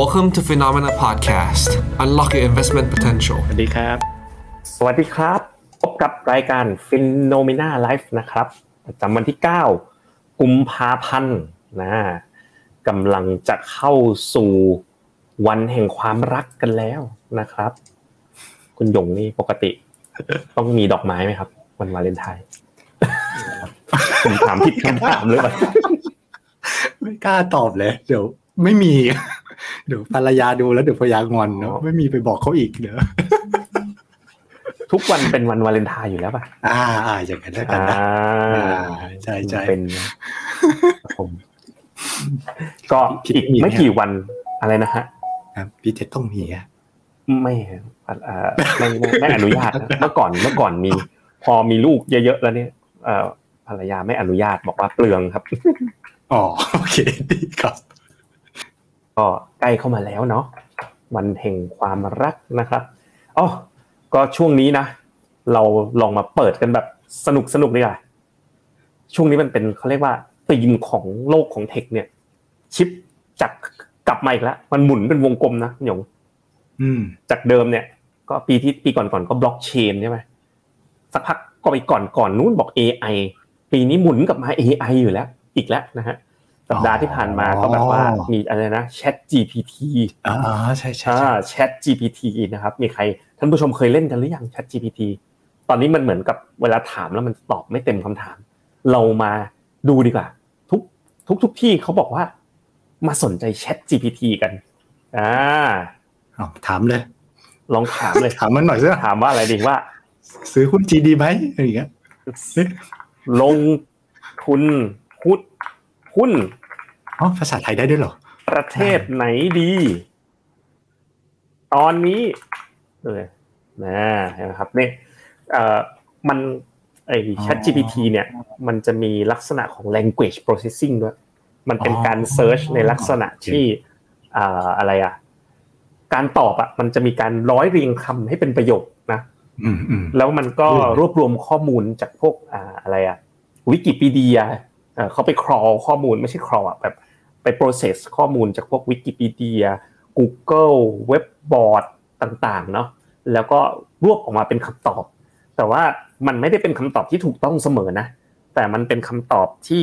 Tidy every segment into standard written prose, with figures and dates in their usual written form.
Welcome to Phenomena Podcast. Unlock your investment potential. สวัสดีครับสวัสดีครับพบกับรายการ FINNOMENA LIVE นะครับประจำวันที่9กุมภาพันธ์นะกำลังจะเข้าสู่วันแห่งความรักกันแล้วนะครับคุณหยงนี่ปกติต้องมีดอกไม้ไหมครับวันวาเลนไทน์ผมถามผิดคำถามหรือเปล่าไม่กล้าตอบเลยเดี๋ยวไม่มีเดี๋ยวภรรยาดูแล้วเดี๋ยวภรรยางอนเนาะไม่มีไปบอกเขาอีกเด้อทุกวันเป็นวันวาเลนไทน์อยู่แล้วป่ะอย่างนั้นแล้วกันนะใช่ๆเป็นผมก็อีกไม่กี่วันอะไรนะฮะพี่เจต้องมีอ่ะไม่อนุญาตเมื่อก่อนมีพอมีลูกเยอะๆแล้วเนี่ยภรรยาไม่อนุญาตบอกว่าเปลืองครับอ๋อโอเคดีครับก็ใกล้เข้ามาแล้วเนาะวันแห่งความรักนะครับอ๋อก็ช่วงนี้นะเราลองมาเปิดกันแบบสนุกๆดีกว่าช่วงนี้มันเป็นเขาเรียกว่าธีมของโลกของเทคเนี่ยชิปจักกลับมาอีกแล้วมันหมุนเป็นวงกลมนะหยงจากเดิมเนี่ยก็ปีก่อนก็บล็อกเชนใช่ไหมสักพักก็ไปก่อนนู้นบอก AI ปีนี้หมุนกลับมา AI อยู่แล้วอีกแล้วนะฮะสัปดาห์ที่ผ่านมาก็แบบว่ามีอะไรนะ ChatGPT ใช่ๆChatGPT นะครับมีใครท่านผู้ชมเคยเล่นกันหรือยัง ChatGPT ตอนนี้มันเหมือนกับเวลาถามแล้วมันตอบไม่เต็มคำถามเรามาดูดีกว่าทุกที่เขาบอกว่ามาสนใจ ChatGPT กันถามเลยลองถามเลยถามมันหน่อยสิถามว่าอะไรดีว่าซื้อหุ้นจีนดีมั้ยอะไรอย่างเงี้ยลงทุนหุ้นภาษาไทยได้ด้วยเหรอประเทศไหนดีตอนนี้เห็นไหมครับเนี่ยมันไอ้ ChatGPT เนี่ยมันจะมีลักษณะของ language processing ด้วยมันเป็นการ search ในลักษณะที่อะไรอ่ะการตอบอ่ะมันจะมีการร้อยเรียงคำให้เป็นประโยคนะแล้วมันก็รวบรวมข้อมูลจากพวกอะไรอ่ะ Wikipediaเขาไปครอลข้อมูลไม่ใช่ครอลอ่ะแบบไปโปรเซสข้อมูลจากพวก Wikipedia Google เว็บบอร์ดต่างๆเนาะแล้วก็รวบออกมาเป็นคำตอบแต่ว่ามันไม่ได้เป็นคำตอบที่ถูกต้องเสมอนะแต่มันเป็นคำตอบที่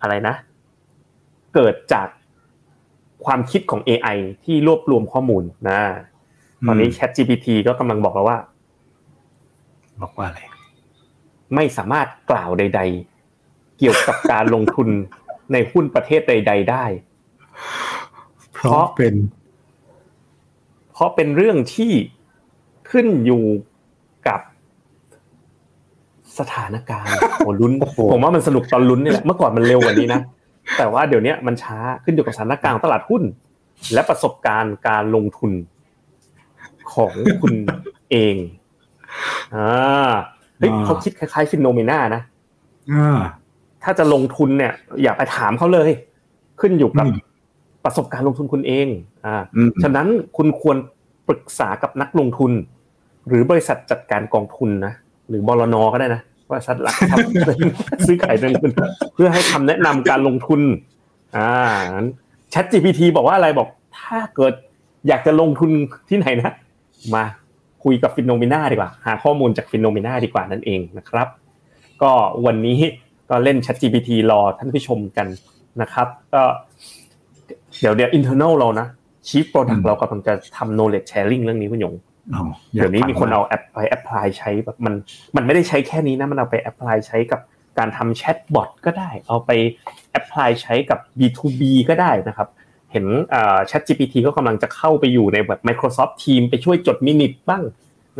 อะไรนะเกิดจากความคิดของ AI ที่รวบรวมข้อมูลนะตอนนี้ ChatGPT ก็กำลังบอกแล้วว่าอะไรไม่สามารถกล่าวใดๆเกี่ยวกับการลงทุนในหุ้นประเทศใดๆได้เพราะเป็นเรื่องที่ขึ้นอยู่กับสถานการณ์โหลุ้นผมว่ามันสนุกตอนลุ้นนี่แหละเมื่อก่อนมันเร็วกว่านี้นะแต่ว่าเดี๋ยวนี้มันช้าขึ้นอยู่กับสถานการณ์ตลาดหุ้นและประสบการณ์การลงทุนของคุณเองเขาคิดคล้ายๆFINNOMENAนะถ้าจะลงทุนเนี่ยอย่าไปถามเขาเลยขึ้นอยู่กับประสบการณ์ลงทุนคุณเองฉะนั้นคุณควรปรึกษากับนักลงทุนหรือบริษัทจัดการกองทุนนะหรือบลน.ก็ได้นะว่าสัตว์หลักทรัพย์ซื้อขายลงทุนเพื่อให้คำแนะนำการลงทุนChatGPT บอกว่าอะไรบอกถ้าเกิดอยากจะลงทุนที่ไหนนะมาคุยกับFINNOMENAดีกว่าหาข้อมูลจากFINNOMENAดีกว่านั่นเองนะครับก็วันนี้ก็เล่น ChatGPT รอท่านผู้ชมกันนะครับก็เดี๋ยว internal เรานะ Chief Product เรากำลังจะทำ knowledge sharing เรื่องนี้คุณหยงเดี๋ยวนี้มีคนเอาแอปไป apply ใช้แบบมันไม่ได้ใช้แค่นี้นะมันเอาไป apply ใช้กับการทำ chatbot ก็ได้เอาไป apply ใช้กับ B2B ก็ได้นะครับเห็นChatGPT ก็กำลังจะเข้าไปอยู่ในแบบ Microsoft Teams ไปช่วยจด minute บ้าง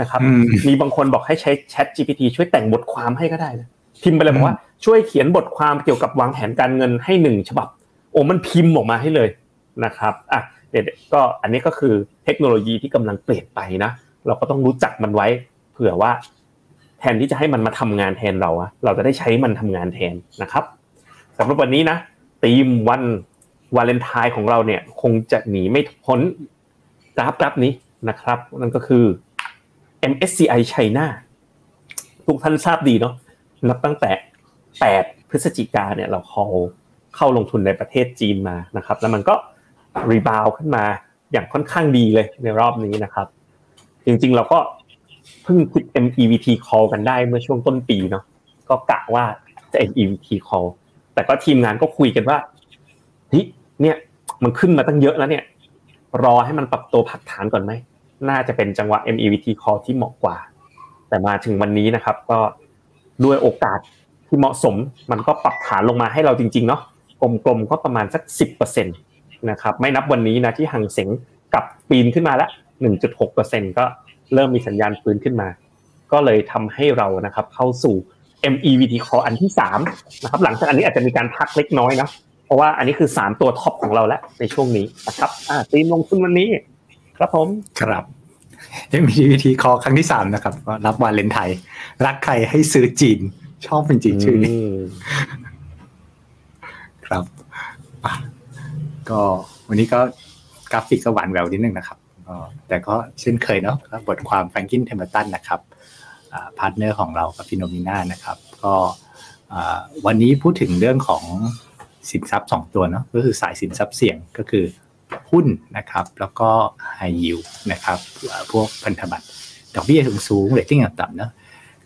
นะครับมีบางคนบอกให้ใช้ ChatGPT ช่วยแต่งบทความให้ก็ได้นะพิมพ์ไปเลยบอกว่าช่วยเขียนบทความเกี่ยวกับวางแผนการเงินให้1ฉบับโอ้มันพิมพ์ออกมาให้เลยนะครับก็อันนี้ก็คือเทคโนโลยีที่กำลังเปลี่ยนไปนะเราก็ต้องรู้จักมันไว้เผื่อว่าแทนที่จะให้มันมาทำงานแทนเราอะเราจะได้ใช้มันทำงานแทนนะครับสำหรับวันนี้นะธีมวันวาเลนไทน์ของเราเนี่ยคงจะหนีไม่พ้นกราฟนี้นะครับนั่นก็คือ MSCI China ทุกท่านทราบดีเนาะนับตั้งแต่8พฤศจิกาเนี่ยเราเข้าลงทุนในประเทศจีนมานะครับแล้วมันก็รีบาวขึ้นมา อย่างค่อนข้างดีเลยในรอบนี้นะครับจริงๆเราก็เพิ่งคิด MEVT call กันได้เมื่อช่วงต้นปีเนาะก็กะว่าจะ MEVT call แต่ก็ทีมงานก็คุยกันว่าเนี่ยมันขึ้นมาตั้งเยอะแล้วเนี่ยรอให้มันปรับตัวผักฐานก่อนไหมน่าจะเป็นจังหวะ MEVT call ที่เหมาะกว่าแต่มาถึงวันนี้นะครับก็ด้วยโอกาสที่เหมาะสมมันก็ปรับฐานลงมาให้เราจริงๆเนาะกลมๆก็ประมาณสัก 10% นะครับไม่นับวันนี้นะที่หังเส็งกลับปีนขึ้นมาแล้ว 1.6% ก็เริ่มมีสัญญาณฟื้นขึ้นมาก็เลยทำให้เรานะครับเข้าสู่ MEVT Call อันที่3นะครับหลังจากอันนี้อาจจะมีการพักเล็กน้อยนะเพราะว่าอันนี้คือ3ตัวท็อปของเราแล้วในช่วงนี้นะครับตีมลงทุนวันนี้ครับผมครับ MEVT Call ครั้งที่3นะครับรับวาเลนไทน์รักใครให้ซื้อจีนชอบเป็นจริงชื่อนี้ครับก็วันนี้ก็กราฟิกก็หวานแหววนิดนึงนะครับแต่ก็เช่นเคยเนาะบทความ Franklin Templeton นะครับพาร์ทเนอร์ของเรากับ FINNOMENA นะครับก็วันนี้พูดถึงเรื่องของสินทรัพย์2ตัวเนาะก็คือสายสินทรัพย์เสี่ยงก็คือหุ้นนะครับแล้วก็ High Yield นะครับพวกพันธบัตรดอกเบี้ยสูงๆเรตติ้งต่ำๆเนาะ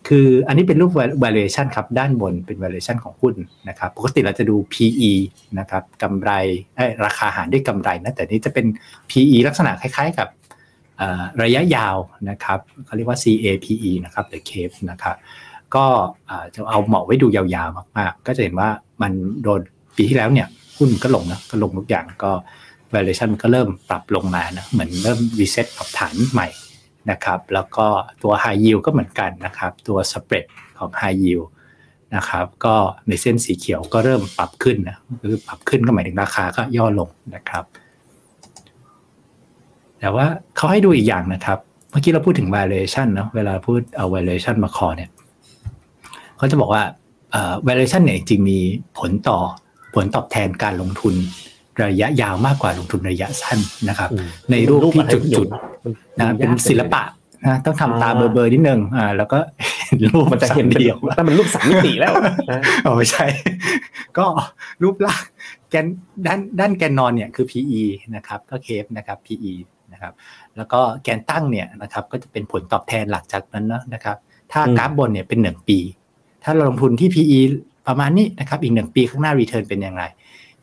คืออันนี้เป็นรูป valuation ครับด้านบนเป็น valuation ของหุ้นนะครับปกติเราจะดู PE นะครับกำไรราคาหารด้วยกำไรนะแต่นี้จะเป็น PE ลักษณะคล้ายๆกับระยะยาวนะครับเขาเรียกว่า CAPE นะครับหรือ CAPE นะครับก็จะเอาเหมาะไว้ดูยาวๆมากๆก็จะเห็นว่ามันโดนปีที่แล้วเนี่ยหุ้นก็ลงนะก็ลงทุกอย่างก็ valuation มันก็เริ่มปรับลงมานะเหมือนเริ่ม reset ปรับฐานใหม่นะครับแล้วก็ตัว high yield ก็เหมือนกันนะครับตัว spread ของ high yield นะครับก็ในเส้นสีเขียวก็เริ่มปรับขึ้นนะคือปรับขึ้นก็หมายถึงราคาก็ย่อลงนะครับแต่ว่าเขาให้ดูอีกอย่างนะครับเมื่อกี้เราพูดถึง valuation เนาะเวลาพูดเอา valuation มาคอเนี่ยเขาจะบอกว่าvaluation เนี่ยจริงๆมีผลตอบแทนการลงทุนระยะยาวมากกว่าลงทุนระยะสั้นนะครับในรูปที่จุดๆนะเป็นศิลปะนะต้องทำตาเบลอๆนิดนึงแล้วก็รูปมันจะเห็นเดียวแต่มันรูปสามมิติแล้วอ๋อไม่ใช่ก็รูปล่างแกนด้านแกนนอนเนี่ยคือ PE นะครับก็ CAPE นะครับ PE นะครับแล้วก็แกนตั้งเนี่ยนะครับก็จะเป็นผลตอบแทนหลังจากนั้นนะครับถ้ากราฟบนเนี่ยเป็น1ปีถ้าเราลงทุนที่ PE ประมาณนี้นะครับอีก1ปีข้างหน้า return เป็นอย่างไร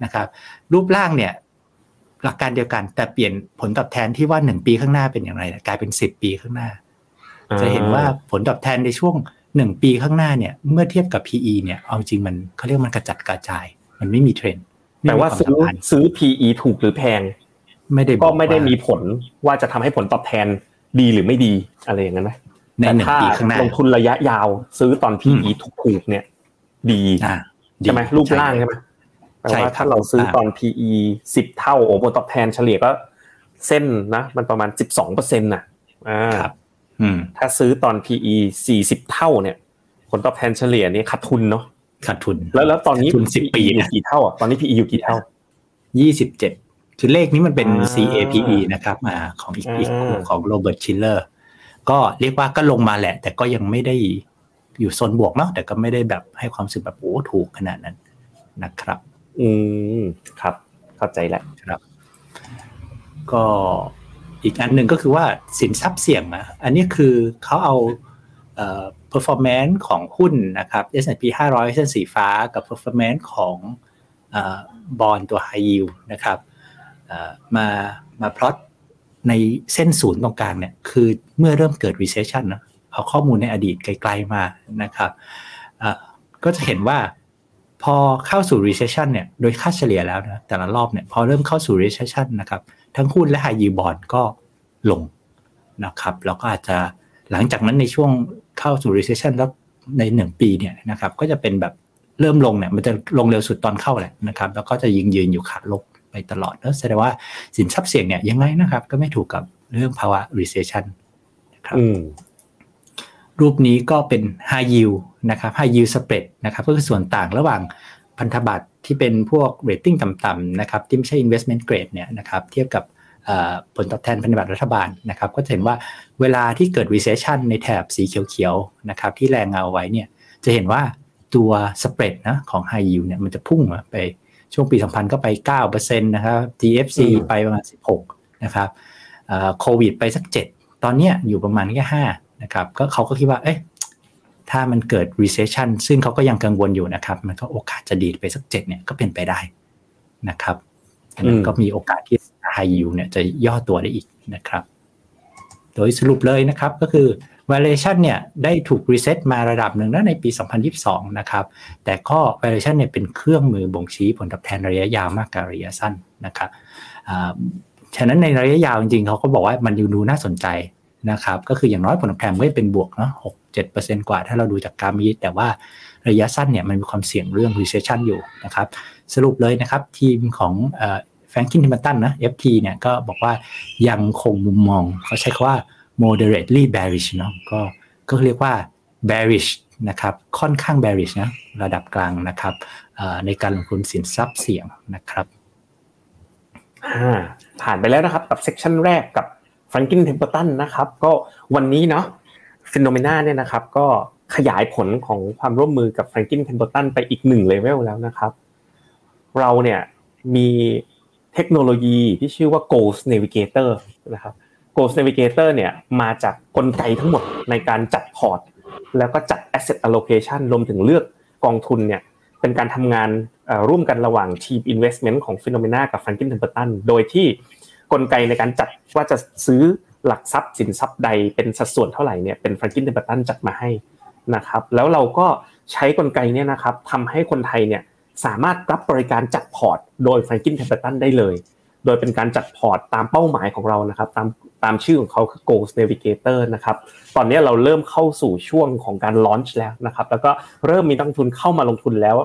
นะครับรูปร่างเนี่ยหลักการเดียวกันแต่เปลี่ยนผลตอบแทนที่ว่า1ปีข้างหน้าเป็นอย่างไรกลายเป็น10ปีข้างหน้าจะเห็นว่าผลตอบแทนในช่วง1ปีข้างหน้าเนี่ยเมื่อเทียบกับ PE เนี่ยเอาจริงมันเค้าเรียกมันกระจัดกระจายมันไม่มีเทรนด์แต่ว่าซื้อ PE ถูกหรือแพงไม่ได้ก็ไม่ได้มีผลว่าจะทำให้ผลตอบแทนดีหรือไม่ดีอะไรอย่างนั้นมั้ยใน1ปีข้างหน้าลงทุนระยะยาวซื้อตอน PE ถูกๆเนี่ยดีใช่มั้ยรูปร่างใช่มั้ยใช่ถ้าเราซื้อตอน PE 10 เท่าโอ้ผลตอบแทนเฉลี่ยก็เส้นนะมันประมาณ 12% น่ะครับถ้าซื้อตอน PE 40 เท่าเนี่ยผลตอบแทนเฉลี่ยนี่ขาดทุนเนาะขาดทุนแล้วตอนนี้ 10 ปีเนี่ยกี่เท่าอ่ะตอนนี้ PE อยู่กี่เท่า27คือเลขนี้มันเป็น CAPE นะครับของอีกของโรเบิร์ตชิลเลอร์ก็เรียกว่าก็ลงมาแหละแต่ก็ยังไม่ได้อยู่โซนบวกเนาะแต่ก็ไม่ได้แบบให้ความรู้สึกแบบโอ้ถูกขนาดนั้นนะครับครับเข้าใจแล้วครับก็อีกอันหนึ่งก็คือว่าสินทรัพย์เสี่ยงนะอันนี้คือเขาเอาperformance ของหุ้นนะครับ S&P 500เส้นสีฟ้ากับ performance ของบอนด์ตัว high yield นะครับมาพลอตในเส้นศูนย์ตรงกลางเนี่ยคือเมื่อเริ่มเกิด recession นะเอาข้อมูลในอดีตไกลๆมานะครับก็จะเห็นว่าพอเข้าสู่ recession เนี่ยโดยค่าเฉลี่ยแล้วนะแต่ละรอบเนี่ยพอเริ่มเข้าสู่ recession นะครับทั้งหุ้นและ high yield bond ก็ลงนะครับแล้วก็อาจจะหลังจากนั้นในช่วงเข้าสู่ recession แล้วใน1ปีเนี่ยนะครับก็จะเป็นแบบเริ่มลงเนี่ยมันจะลงเร็วสุดตอนเข้าแหละนะครับแล้วก็จะยืนอยู่ขาลบไปตลอดแล้วแสดงว่าสินทรัพย์เสี่ยงเนี่ยยังไงนะครับก็ไม่ถูกกับเรื่องภาวะ recession นะครับรูปนี้ก็เป็น high yield นะครับ high yield spread นะครับก็คือส่วนต่างระหว่างพันธบัตรที่เป็นพวกเรตติ้งต่ำๆนะครับที่ไม่ใช่ investment grade เนี่ยนะครับเทียบกับผลตอบแทนพันธบัตรรัฐบาลนะครับก็จะเห็นว่าเวลาที่เกิด recession ในแถบสีเขียวๆนะครับที่แรงเงาไว้เนี่ยจะเห็นว่าตัว spread นะของ high yield เนี่ยมันจะพุ่งไปช่วงปี 2000 ก็ไป 9% นะครับ GFC ไปประมาณ 16 นะครับโควิดไปสัก7ตอนเนี้ยอยู่ประมาณแค่5นะครับก็เขาก็คิดว่าเอ๊ะถ้ามันเกิด recession ซึ่งเขาก็ยังกังวลอยู่นะครับมันก็โอกาสจะดีดไปสัก7เนี่ยก็เป็นไปได้นะครับแล้วก็มีโอกาสที่ high yield เนี่ยจะย่อตัวได้อีกนะครับโดยสรุปเลยนะครับก็คือ valuation เนี่ยได้ถูก reset มาระดับหนึ่งแล้วในปี2022นะครับแต่ก็ valuation เนี่ยเป็นเครื่องมือบ่งชี้ผลตอบแทนระยะยาวมากกว่าระยะสั้นนะครับฉะนั้นในระยะยาวจริงๆเขาก็บอกว่ามันดูน่าสนใจนะครับก็คืออย่างน้อยผลตอบแทนไม่เป็นบวกเนาะ 6-7% กว่าถ้าเราดูจากกราฟนี้แต่ว่าระยะสั้นเนี่ยมันมีความเสี่ยงเรื่อง recession อยู่นะครับสรุปเลยนะครับทีมของFranklin Templeton นะ FT เนี่ยก็บอกว่ายังคงมุมมองเขาใช้คำว่า moderately bearish เนาะก็เรียกว่า bearish นะครับค่อนข้าง bearish นะระดับกลางนะครับในการลงทุนสินทรัพย์เสี่ยงนะครับผ่านไปแล้วนะครับกับเซกชันแรกกับ Franklin Templeton นะครับก็วันนี้เนาะ FINNOMENA เนี่ยนะครับก็ขยายผลของความร่วมมือกับ Franklin Templeton ไปอีก1เลเวลแล้วนะครับเราเนี่ยมีเทคโนโลยีที่ชื่อว่า Goals Navigator นะครับ Goals Navigator เนี่ยมาจากกลไกทั้งหมดในการจัดพอร์ตแล้วก็จัด Asset Allocation รวมถึงเลือกกองทุนเนี่ยเป็นการทำงานร่วมกันระหว่างทีม Investment ของ FINNOMENA กับ Franklin Templeton โดยที่กลไกในการจัดว่าจะซื้อหลักทรัพย์สินทรัพย์ใดเป็นสัดส่วนเท่าไหร่เนี่ยเป็น Franklin Templeton จัดมาให้นะครับแล้วเราก็ใช้กลไกเนี่ยนะครับทำให้คนไทยเนี่ยสามารถรับบริการจัดพอร์ตโดย Franklin Templeton ได้เลยโดยเป็นการจัดพอร์ตตามเป้าหมายของเรานะครับตามชื่อของเขาคือ Goals Navigator นะครับตอนนี้เราเริ่มเข้าสู่ช่วงของการลอนช์แล้วนะครับแล้วก็เริ่มมีนักลงทุนเข้ามาลงทุนแล้ว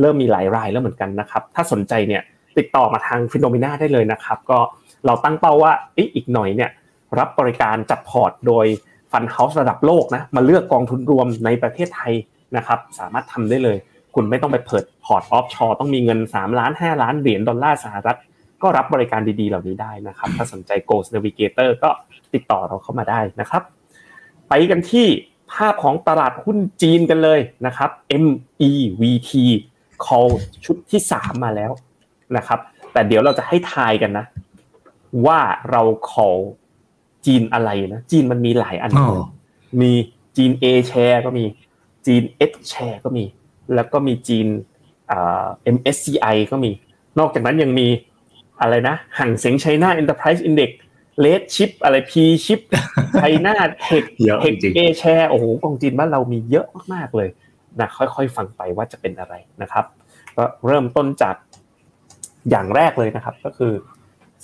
เริ่มมีหลายรายแล้วเหมือนกันนะครับถ้าสนใจเนี่ยติดต่อมาทาง FINNOMENA ได้เลยนะครับก็เราตั้งเป้าว่าอีกหน่อยเนี่ยรับบริการจัดพอร์ตโดยฟันด์เฮ้าส์ระดับโลกนะมาเลือกกองทุนรวมในประเทศไทยนะครับสามารถทำได้เลยคุณไม่ต้องไปเปิดพอร์ตออฟชอร์ต้องมีเงิน3ล้าน5ล้านเหรียญดอลลาร์สหรัฐก็รับบริการดีๆเหล่านี้ได้นะครับถ้าสนใจ Goals Navigator ก็ติดต่อเราเข้ามาได้นะครับไปกันที่ภาพของตลาดหุ้นจีนกันเลยนะครับ MEVT Call ชุดที่3มาแล้วนะครับแต่เดี๋ยวเราจะให้ทายกันนะว่าเรา Call จีนอะไรนะจีนมันมีหลายอันมีจีน A Share ก็มีจีน H Share ก็มีแล้วก็มีจีนMSCI ก็มีนอกจากนั้นยังมีอะไรนะหังเส็ง China Enterprise Index Red Chip อะไร P Chip China Tech K Share โอ้โหกองจีนบ้านเรามีเยอะมากๆเลยนะค่อยๆฟังไปว่าจะเป็นอะไรนะครับก็เริ่มต้นจากอย่างแรกเลยนะครับก็คือ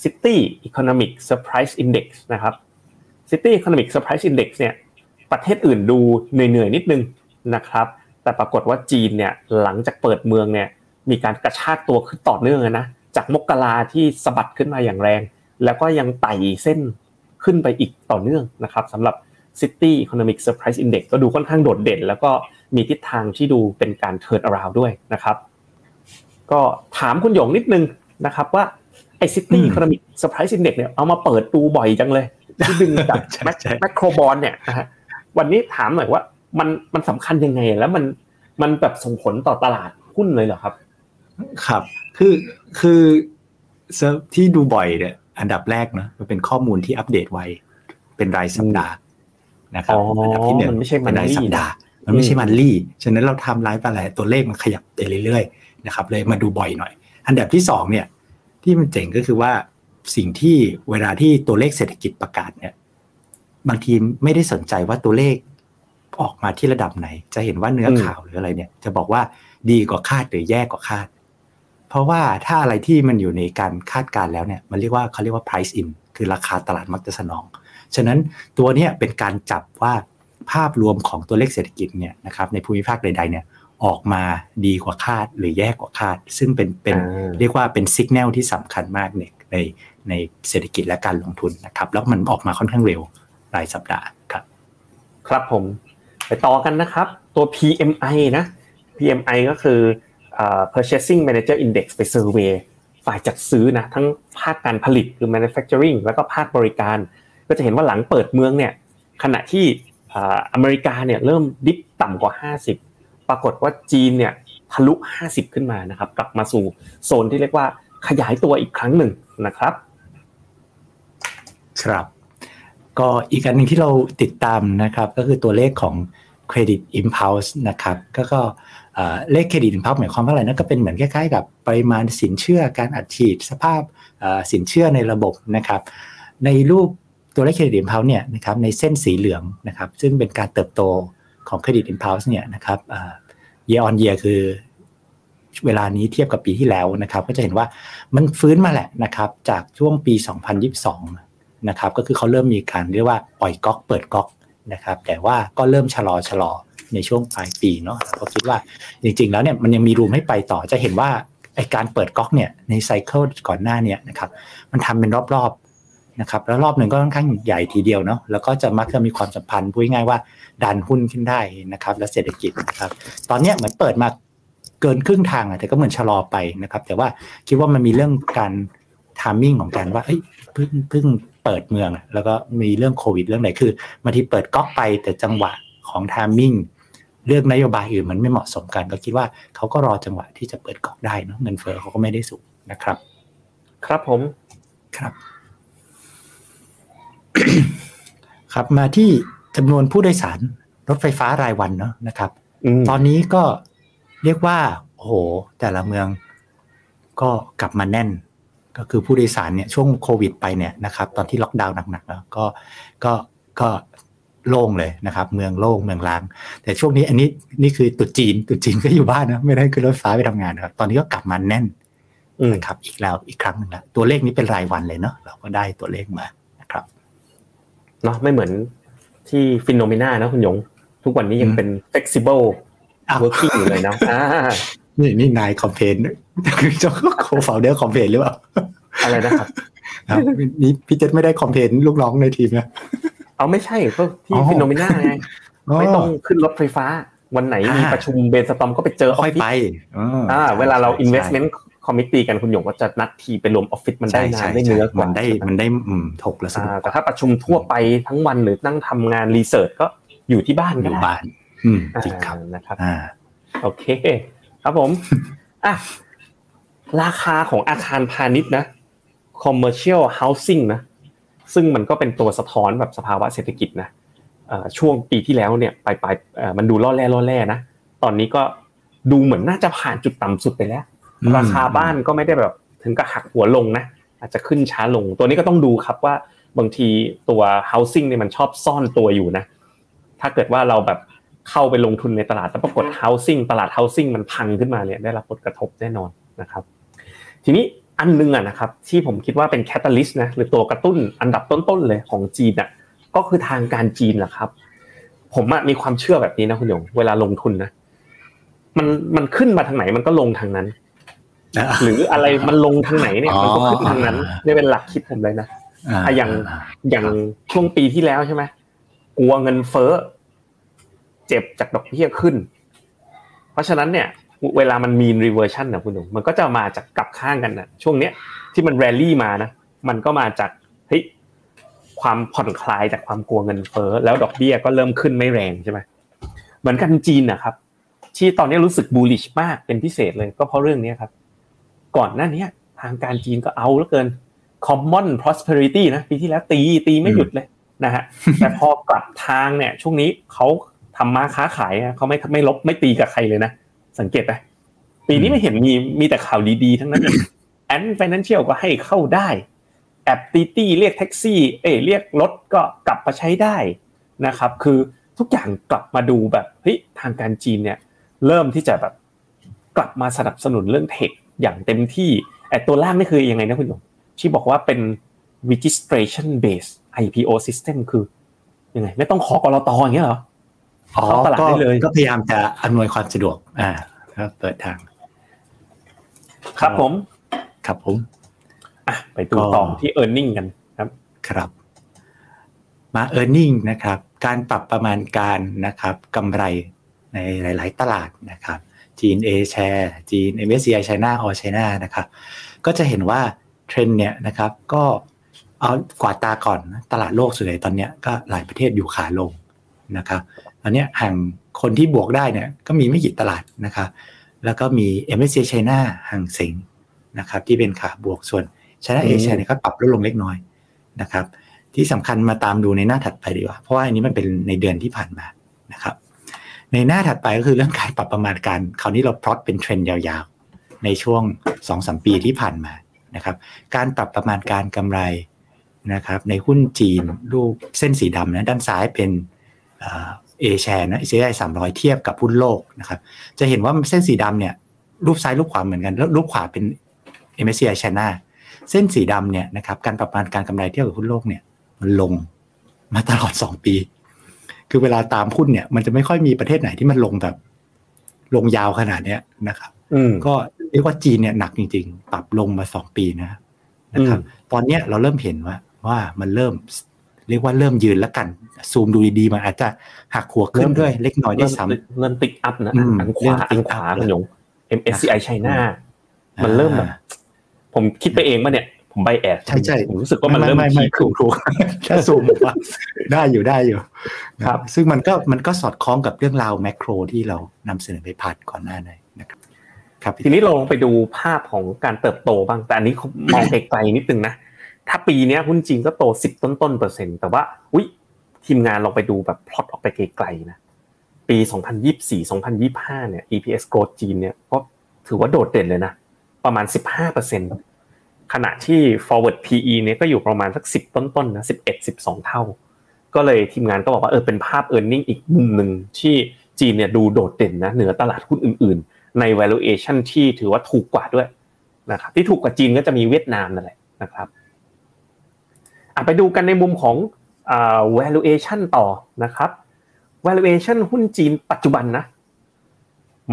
Citi Economic Surprise Index นะครับ Citi Economic Surprise Index เนี่ยประเทศอื่นดูเหนื่อยๆนิดนึงนะครับแต่ปรากฏว่าจีนเนี่ยหลังจากเปิดเมืองเนี่ยมีการกระชากตัวขึ้นต่อเนื่องนะจากมกราที่สะบัดขึ้นมาอย่างแรงแล้วก็ยังไต่เส้นขึ้นไปอีกต่อเนื่องนะครับสำหรับ City Economic Surprise Index ก็ดูค่อนข้างโดดเด่นแล้วก็มีทิศทางที่ดูเป็นการ turn around ด้วยนะครับก็ถามคุณหยงนิดนึงนะครับว่าไอ้ City Economic Surprise Index เนี่ยเอามาเปิดดูบ่อยจังเลยที่ดึงจากแมคโครบอนเนี่ยนะฮะวันนี้ถามหน่อยว่ามันสำคัญยังไงแล้วมันแบบส่งผลต่อตลาดหุ้นเลยเหรอครับครับคือที่ดูบ่อยเนี่ยอันดับแรกนะมันเป็นข้อมูลที่อัปเดตไว้เป็นรายสัปดาห์นะครับอันดับที่1มันไม่ใช่มันรายสัปดาห์มันไม่ใช่มันลี่ฉะนั้นเราทำรายแต่ละตัวเลขมันขยับไปเรื่อยๆนะครับเลยมาดูบ่อยหน่อยอันดับที่2เนี่ยที่มันเจ๋งก็คือว่าสิ่งที่เวลาที่ตัวเลขเศรษฐกิจประกาศเนี่ยบางทีไม่ได้สนใจว่าตัวเลขออกมาที่ระดับไหนจะเห็นว่าเนื้อข่าวหรืออะไรเนี่ยจะบอกว่าดีกว่าคาดหรือแย่กว่าคาดเพราะว่าถ้าอะไรที่มันอยู่ในการคาดการณ์แล้วเนี่ยมันเรียกว่าเขาเรียกว่า price in คือราคาตลาดมักจะสนองฉะนั้นตัวเนี้ยเป็นการจับว่าภาพรวมของตัวเลขเศรษฐกิจเนี่ยนะครับในภูมิภาคใดๆเนี่ยออกมาดีกว่าคาดหรือแย่กว่าคาดซึ่งเป็นเรียกว่าเป็น signal ที่สำคัญมากในเศรษฐกิจและการลงทุนนะครับแล้วมันออกมาค่อนข้างเร็วรายสัปดาห์ครับครับผมไปต่อกันนะครับตัว PMI นะ PMI ก็คือ Purchasing Manager Index ไป survey ฝ่ายจัดซื้อนะทั้งภาคการผลิตคือ manufacturing แล้วก็ภาคบริการก็จะเห็นว่าหลังเปิดเมืองเนี่ยขณะที่อเมริกาเนี่ยเริ่มดิฟต่ำกว่า50ปรากฏว่าจีนเนี่ยทะลุ50ขึ้นมานะครับกลับมาสู่โซนที่เรียกว่าขยายตัวอีกครั้งหนึ่งนะครับ ครับก็อีกอันนึงที่เราติดตามนะครับก็คือตัวเลขของ Credit Impulse นะครับก็เลข Credit Impulse หมายความว่าอะไรนะก็เป็นเหมือนคล้ายๆกับปริมาณสินเชื่อการอัดฉีดสภาพสินเชื่อในระบบนะครับในรูปตัวเลข Credit Impulse เนี่ยนะครับในเส้นสีเหลืองนะครับซึ่งเป็นการเติบโตของ Credit Impulse เนี่ยนะครับyear on year คือเวลานี้เทียบกับปีที่แล้วนะครับก็จะเห็นว่ามันฟื้นมาแหละนะครับจากช่วงปี2022นะครับก็คือเขาเริ่มมีการเรียกว่าปล่อยก๊อกเปิดก๊อกนะครับแต่ว่าก็เริ่มชะลอในช่วงปลายปีเนาะก็คิดว่าจริงๆแล้วเนี่ยมันยังมีรูมให้ไปต่อจะเห็นว่าไอ้การเปิดก๊อกเนี่ยในไซเคิลก่อนหน้านี้นะครับมันทำเป็นรอบๆนะครับแล้วรอบหนึ่งก็ค่อนข้างใหญ่ทีเดียวเนาะแล้วก็จะมักจะมีความสัมพันธ์พูดง่ายว่าดันหุ้นขึ้นได้นะครับและเศรษฐกิจนะครับตอนนี้เหมือนเปิดมาเกินครึ่งทางแต่ก็เหมือนชะลอไปนะครับแต่ว่าคิดว่ามันมีเรื่องการไทมิ่งของการว่าเพิ่งเปิดเมืองแล้วก็มีเรื่องโควิดเรื่องไหนคือบางทีเปิดก๊อกไปแต่จังหวะของไทมิ่งเรื่องนโยบายอื่นมันไม่เหมาะสมกันก็คิดว่าเขาก็รอจังหวะที่จะเปิดก๊อกได้เนาะเงินเฟ้อเขาก็ไม่ได้สูงนะครับครับผมครับ ครับมาที่จำนวนผู้โดยสารรถไฟฟ้ารายวันเนาะนะครับตอนนี้ก็เรียกว่าโอ้โหแต่ละเมืองก็กลับมาแน่นก็คือผู้โดยสารเนี่ยช่วงโควิดไปเนี่ยนะครับตอนที่ล็อกดาวน์หนักๆแล้วก็โล่งเลยนะครับเมืองโล่งเมืองล้างแต่ช่วงนี้อันนี้นี่คือตุจีนก็อยู่บ้านนะไม่ได้ขึ้นรถไฟไปทำงานนะครับตอนนี้ก็กลับมาแน่นนะครับอีกแล้วอีกครั้งนึงแล้วตัวเลขนี้เป็นรายวันเลยเนาะเราก็ได้ตัวเลขมานะครับเนาะไม่เหมือนที่FINNOMENAนะคุณหยงทุกวันนี้ยังเป็น flexible working อยู่เลยเนาะนี่นายคอมเพลนคือเจ้าโคฟาวเดอร์คอมเพลนหรือเปล่าอะไรนะครับนี่พี่เจษไม่ได้คอมเพลนลูกน้องในทีมนะเอาไม่ใช่ก็ที่FINNOMENAไงไม่ต้องขึ้นรถไฟฟ้าวันไหนมีประชุมเบนสตอมก็ไปเจอออฟฟิศเวลาเรา investment committee กันคุณหยงก็จะนัดทีไปรวมออฟฟิศมันได้งานได้เนื้อกว่ามันได้ถกและสนุกแต่ถ้าประชุมทั่วไปทั้งวันหรือนั่งทำงานรีเสิร์ชก็อยู่ที่บ้านก็ได้จริงครับนะครับโอเคครับผมอ่ะราคาของอาคารพาณิชย์นะ commercial housing นะซึ่งมันก็เป็นตัวสะท้อนแบบสภาวะเศรษฐกิจนะช่วงปีที่แล้วเนี่ยไปมันดูล่อแร่นะตอนนี้ก็ดูเหมือนน่าจะผ่านจุดต่ำสุดไปแล้วราคาบ้านก็ไม่ได้แบบถึงกับหักหัวลงนะอาจจะขึ้นช้าลงตัวนี้ก็ต้องดูครับว่าบางทีตัว housing เนี่ยมันชอบซ่อนตัวอยู่นะถ้าเกิดว่าเราแบบเข้าไปลงทุนในตลาดแล้วปรากฏ housing ตลาด housing มันพังขึ้นมาเนี่ยได้รับผลกระทบแน่นอนนะครับทีนี้อันนึงนะครับที่ผมคิดว่าเป็น catalyst นะหรือตัวกระตุ้นอันดับต้นๆเลยของจีนน่ะก็คือทางการจีนแหละครับผมมีความเชื่อแบบนี้นะคุณหยงเวลาลงทุนนะมันขึ้นมาทางไหนมันก็ลงทางนั้นหรืออะไรมันลงทางไหนเนี่ยมันก็ขึ้นทางนั้นนี่เป็นหลักคิดผมเลยนะอย่างช่วงปีที่แล้วใช่มั้ยกลัวเงินเฟ้อเจ็บจากดอกเบี้ยขึ้นเพราะฉะนั้นเนี่ยเวลามันมีนรีเวอร์ชั่นนะคุณหนุ่มมันก็จะมาจากกลับข้างกันนะช่วงเนี้ยที่มันแรลลี่มานะมันก็มาจากความผ่อนคลายจากความกลัวเงินเฟ้อแล้วดอกเบี้ยก็เริ่มขึ้นไม่แรงใช่ไหมเหมือนกันจีนนะครับที่ตอนนี้รู้สึกบูลลิชมากเป็นพิเศษเลยก็เพราะเรื่องนี้ครับก่อนหน้านี้ทางการจีนก็เอาเหลือเกิน common prosperity นะปีที่แล้วตีไม่หยุดเลยนะฮะแต่พอกลับทางเนี่ยช่วงนี้เขาทำมาค้าขายเขาไม่ลบไม่ตีกับใครเลยนะสังเกตไหมปีนี้ไม่เห็นมีแต่ข่าวดีๆทั้งนั้นแอนด์ไฟแนนเชียลก็ให้เข้าได้แอปตีเรียกแท็กซี่เรียกรถก็กลับมาใช้ได้นะครับคือทุกอย่างกลับมาดูแบบทางการจีนเนี่ยเริ่มที่จะแบบกลับมาสนับสนุนเรื่องเทคอย่างเต็มที่ตัวล่างนี่คือยังไงนะคุณหนุ่มที่บอกว่าเป็น registration based IPO system คือยังไงไม่ต้องขอกลต.อย่างเงี้ยเหรอเข้าตลาดได้เลยก็พยายามจะอำนวยความสะดวกครับเปิดทางครับผมไปดูต่อที่ earning กันครับมา earning นะครับการปรับประมาณการนะครับกำไรในหลายๆตลาดนะครับจีน A Share จีน MSCI China All China นะครับก็จะเห็นว่าเทรนด์เนี่ยนะครับก็เอากวาดตาก่อนตลาดโลกส่วนใหญ่ตอนเนี้ยก็หลายประเทศอยู่ขาลงนะครับอันนี้ห่างคนที่บวกได้เนี่ยก็มีไม่กี่ตลาดนะครับแล้วก็มี MSCI China ห่างเส็งนะครับที่เป็นขาบวกส่วน China Asia เนี่ยก็ปรับลดลงเล็กน้อยนะครับจ ที่สำคัญมาตามดูในหน้าถัดไปดีกว่าเพราะว่าอันนี้มันเป็นในเดือนที่ผ่านมานะครับในหน้าถัดไปก็คือเรื่องการปรับประมาณการคราวนี้เราพล็อตเป็นเทรนด์ยาวๆในช่วง 2-3 ปีที่ผ่านมานะครับการปรับประมาณการกำไรนะครับในหุ้นจีนรูปเส้นสีดำนะด้านซ้ายเป็นA share นะ MSCI 300เทียบกับหุ้นโลกนะครับจะเห็นว่าเส้นสีดำเนี่ยรูปซ้ายรูปขวาเหมือนกันแล้วรูปขวาเป็น MSCI China เส้นสีดำเนี่ยนะครับการปรับประมาณการกำไรเทียบกับหุ้นโลกเนี่ยมันลงมาตลอด2ปีคือเวลาตามหุ้นเนี่ยมันจะไม่ค่อยมีประเทศไหนที่มันลงแบบลงยาวขนาดเนี้ยนะครับก็เรียกว่าจีนเนี่ยหนักจริงๆปรับลงมา2ปีนะครับตอนเนี้ยเราเริ่มเห็นว่ามันเริ่มเรียกว่าเริ่มยืนแล้วกันซูมดูดีๆมันอาจจะหักหัวขึ้นด้วยเล็กน้อยได้ซ้ำเริ่มติดอัพนะอันขวาคุณหยง MSCI China มันเริ่มแบบผมคิดไปเองว่าเนี่ยผมใบแอดใช่ผมรู้สึกว่ามันเริ่มพีคถูกๆถ้าซูมออกมาได้อยู่ครับซึ่งมันก็สอดคล้องกับเรื่องราวแมคโครที่เรานำเสนอไปพาร์ทก่อนหน้านี้นะครับครับทีนี้เราลงไปดูภาพของการเติบโตบ้างแต่อันนี้มองไกลๆนิดนึงนะถ้าปีนี้หุ้นจีนก็โต10ต้นๆ%แต่ว่าอุ๊ยทีมงานลองไปดูแบบพล็อตออกไปไกลๆนะปี2024 2025เนี่ย EPS growth จีนเนี่ยก็ถือว่าโดดเด่นเลยนะประมาณ 15% ขณะที่ forward PE เนี่ยก็อยู่ประมาณสัก10ต้นๆนะ11 12เท่าก็เลยทีมงานก็บอกว่าเป็นภาพ earning อีกมุมนึงที่จีนเนี่ยดูโดดเด่นนะเหนือตลาดหุ้นอื่นๆใน valuation ที่ถือว่าถูกกว่าด้วยนะครับที่ถูกกว่าจีนก็จะมีเวียดนามนั่นแหละนะครับไปดูกันในมุมของvaluation ต่อนะครับ valuation หุ้นจีนปัจจุบันนะ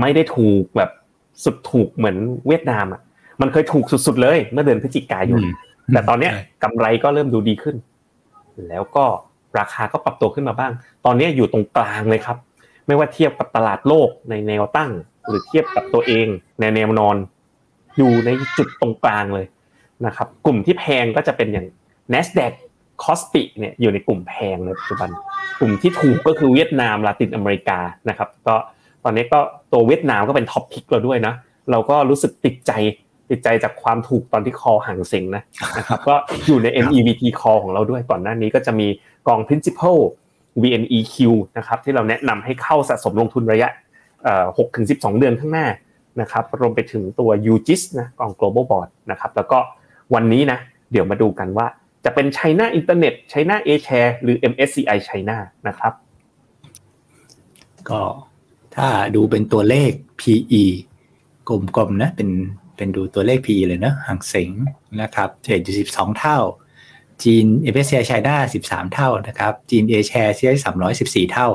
ไม่ได้ถูกแบบสุดถูกเหมือนเวียดนามอ่ะมันเคยถูกสุดๆเลยเมื่อเดือนพฤศจิกายนแต่ตอนเนี้ยกำไรก็เริ่มดูดีขึ้นแล้วก็ราคาก็ปรับตัวขึ้นมาบ้างตอนนี้อยู่ตรงกลางเลยครับไม่ว่าเทียบกับตลาดโลกในแนวตั้งหรือเทียบกับตัวเองในแนวนอนอยู่ในจุดตรงกลางเลยนะครับกลุ่มที่แพงก็จะเป็นอย่างNasdaq Kospi เนี่ยอยู่ในกลุ่มแพงในปัจจุบันกลุ่มที่ถูกก็คือเวียดนามลาตินอเมริกานะครับก็ตอนนี้ก็ตัวเวียดนามก็เป็นท็อปพิกเราด้วยนะเราก็รู้สึกติดใจจากความถูกตอนที่คอห่างเซ็งนะครับก็อยู่ใน MEVT คอของเราด้วยก่อนหน้านี้ก็จะมีกอง Principal VNEQ นะครับที่เราแนะนำให้เข้าสะสมลงทุนระยะ6ถึง12เดือนข้างหน้านะครับรวมไปถึงตัว UJIS นะกอง Global Bond นะครับแล้วก็วันนี้นะเดี๋ยวมาดูกันว่าจะเป็น China Internet China A Share หรือ MSCI China นะครับก็ถ้าดูเป็นตัวเลข PE กลมๆนะเป็นดูตัวเลข PE เลยนะห่างเส็งนะครับเทรดอยู่12เท่าจีน MSCI China 13เท่านะครับจีน A Share CI 314เท่า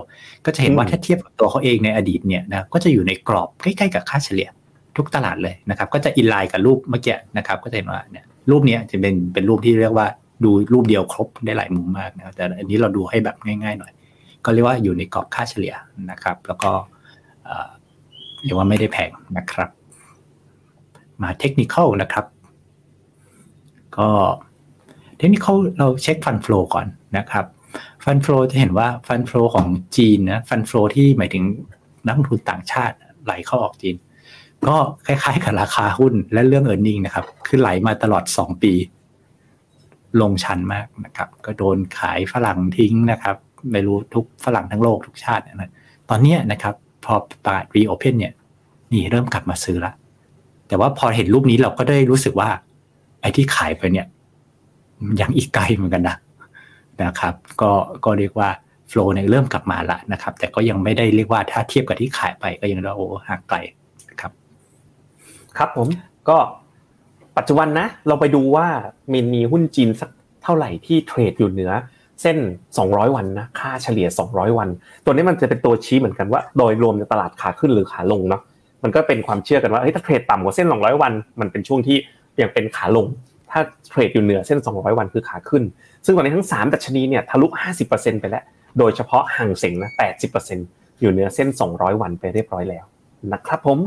ก็จะเห็นว่าถ้าเทียบกับตัวเขาเองในอดีตเนี่ยนะก็จะอยู่ในกรอบใกล้ๆกับค่าเฉลี่ยทุกตลาดเลยนะครับก็จะอินไลน์กับรูปเมื่อกี้นะครับก็จะเห็นว่าเนี่ยรูปนี้จะเป็นรูปที่เรียกว่าดูรูปเดียวครบได้หลายมุมมากนะแต่อันนี้เราดูให้แบบง่ายๆหน่อยก็เรียกว่าอยู่ในกรอบค่าเฉลี่ยนะครับแล้วก็เรียกว่าไม่ได้แพงนะครับมาเทคนิคอลนะครับก็เทคนิคอลเราเช็คฟันโฟลก่อนนะครับฟันโฟลจะเห็นว่าฟันโฟลของจีนนะฟันโฟลที่หมายถึงนักลงทุนต่างชาติไหลเข้าออกจีนก็คล้ายๆกับราคาหุ้นและเรื่อง earnings นะครับคือไหลมาตลอด2ปีลงชันมากนะครับก็โดนขายฝรั่งทิ้งนะครับไม่รู้ทุกฝรั่งทั้งโลกทุกชาตินะตอนนี้นะครับพอตลาด reopen เนี่ยนี่เริ่มกลับมาซื้อละแต่ว่าพอเห็นรูปนี้เราก็ได้รู้สึกว่าไอ้ที่ขายไปเนี่ยยังอีกไกลเหมือนกันนะครับก็เรียกว่า flow เนี่ยเริ่มกลับมาละนะครับแต่ก็ยังไม่ได้เรียกว่าถ้าเทียบกับที่ขายไปก็ยังว่าโอ้ห่างไกลนะครับครับผมก็ปัจจุบันนะเราไปดูว่ามีหุ้นจีนสักเท่าไหร่ที่เทรดอยู่เหนือเส้น200วันนะค่าเฉลี่ย200วันตัวนี้มันจะเป็นตัวชี้เหมือนกันว่าโดยรวมในตลาดขาขึ้นหรือขาลงเนาะมันก็เป็นความเชื่อกันว่าเฮ้ยถ้าเทรดต่ำกว่าเส้น200วันมันเป็นช่วงที่ยังเป็นขาลงถ้าเทรดอยู่เหนือเส้น200วันคือขาขึ้นซึ่งตอนนี้ทั้ง3ดัชนีเนี่ยทะลุ 50% ไปแล้วโดยเฉพาะห่างเส็งนะ 80% อยู่เหนือเส้น200วันไปเรียบร้อยแล้วนะครับผม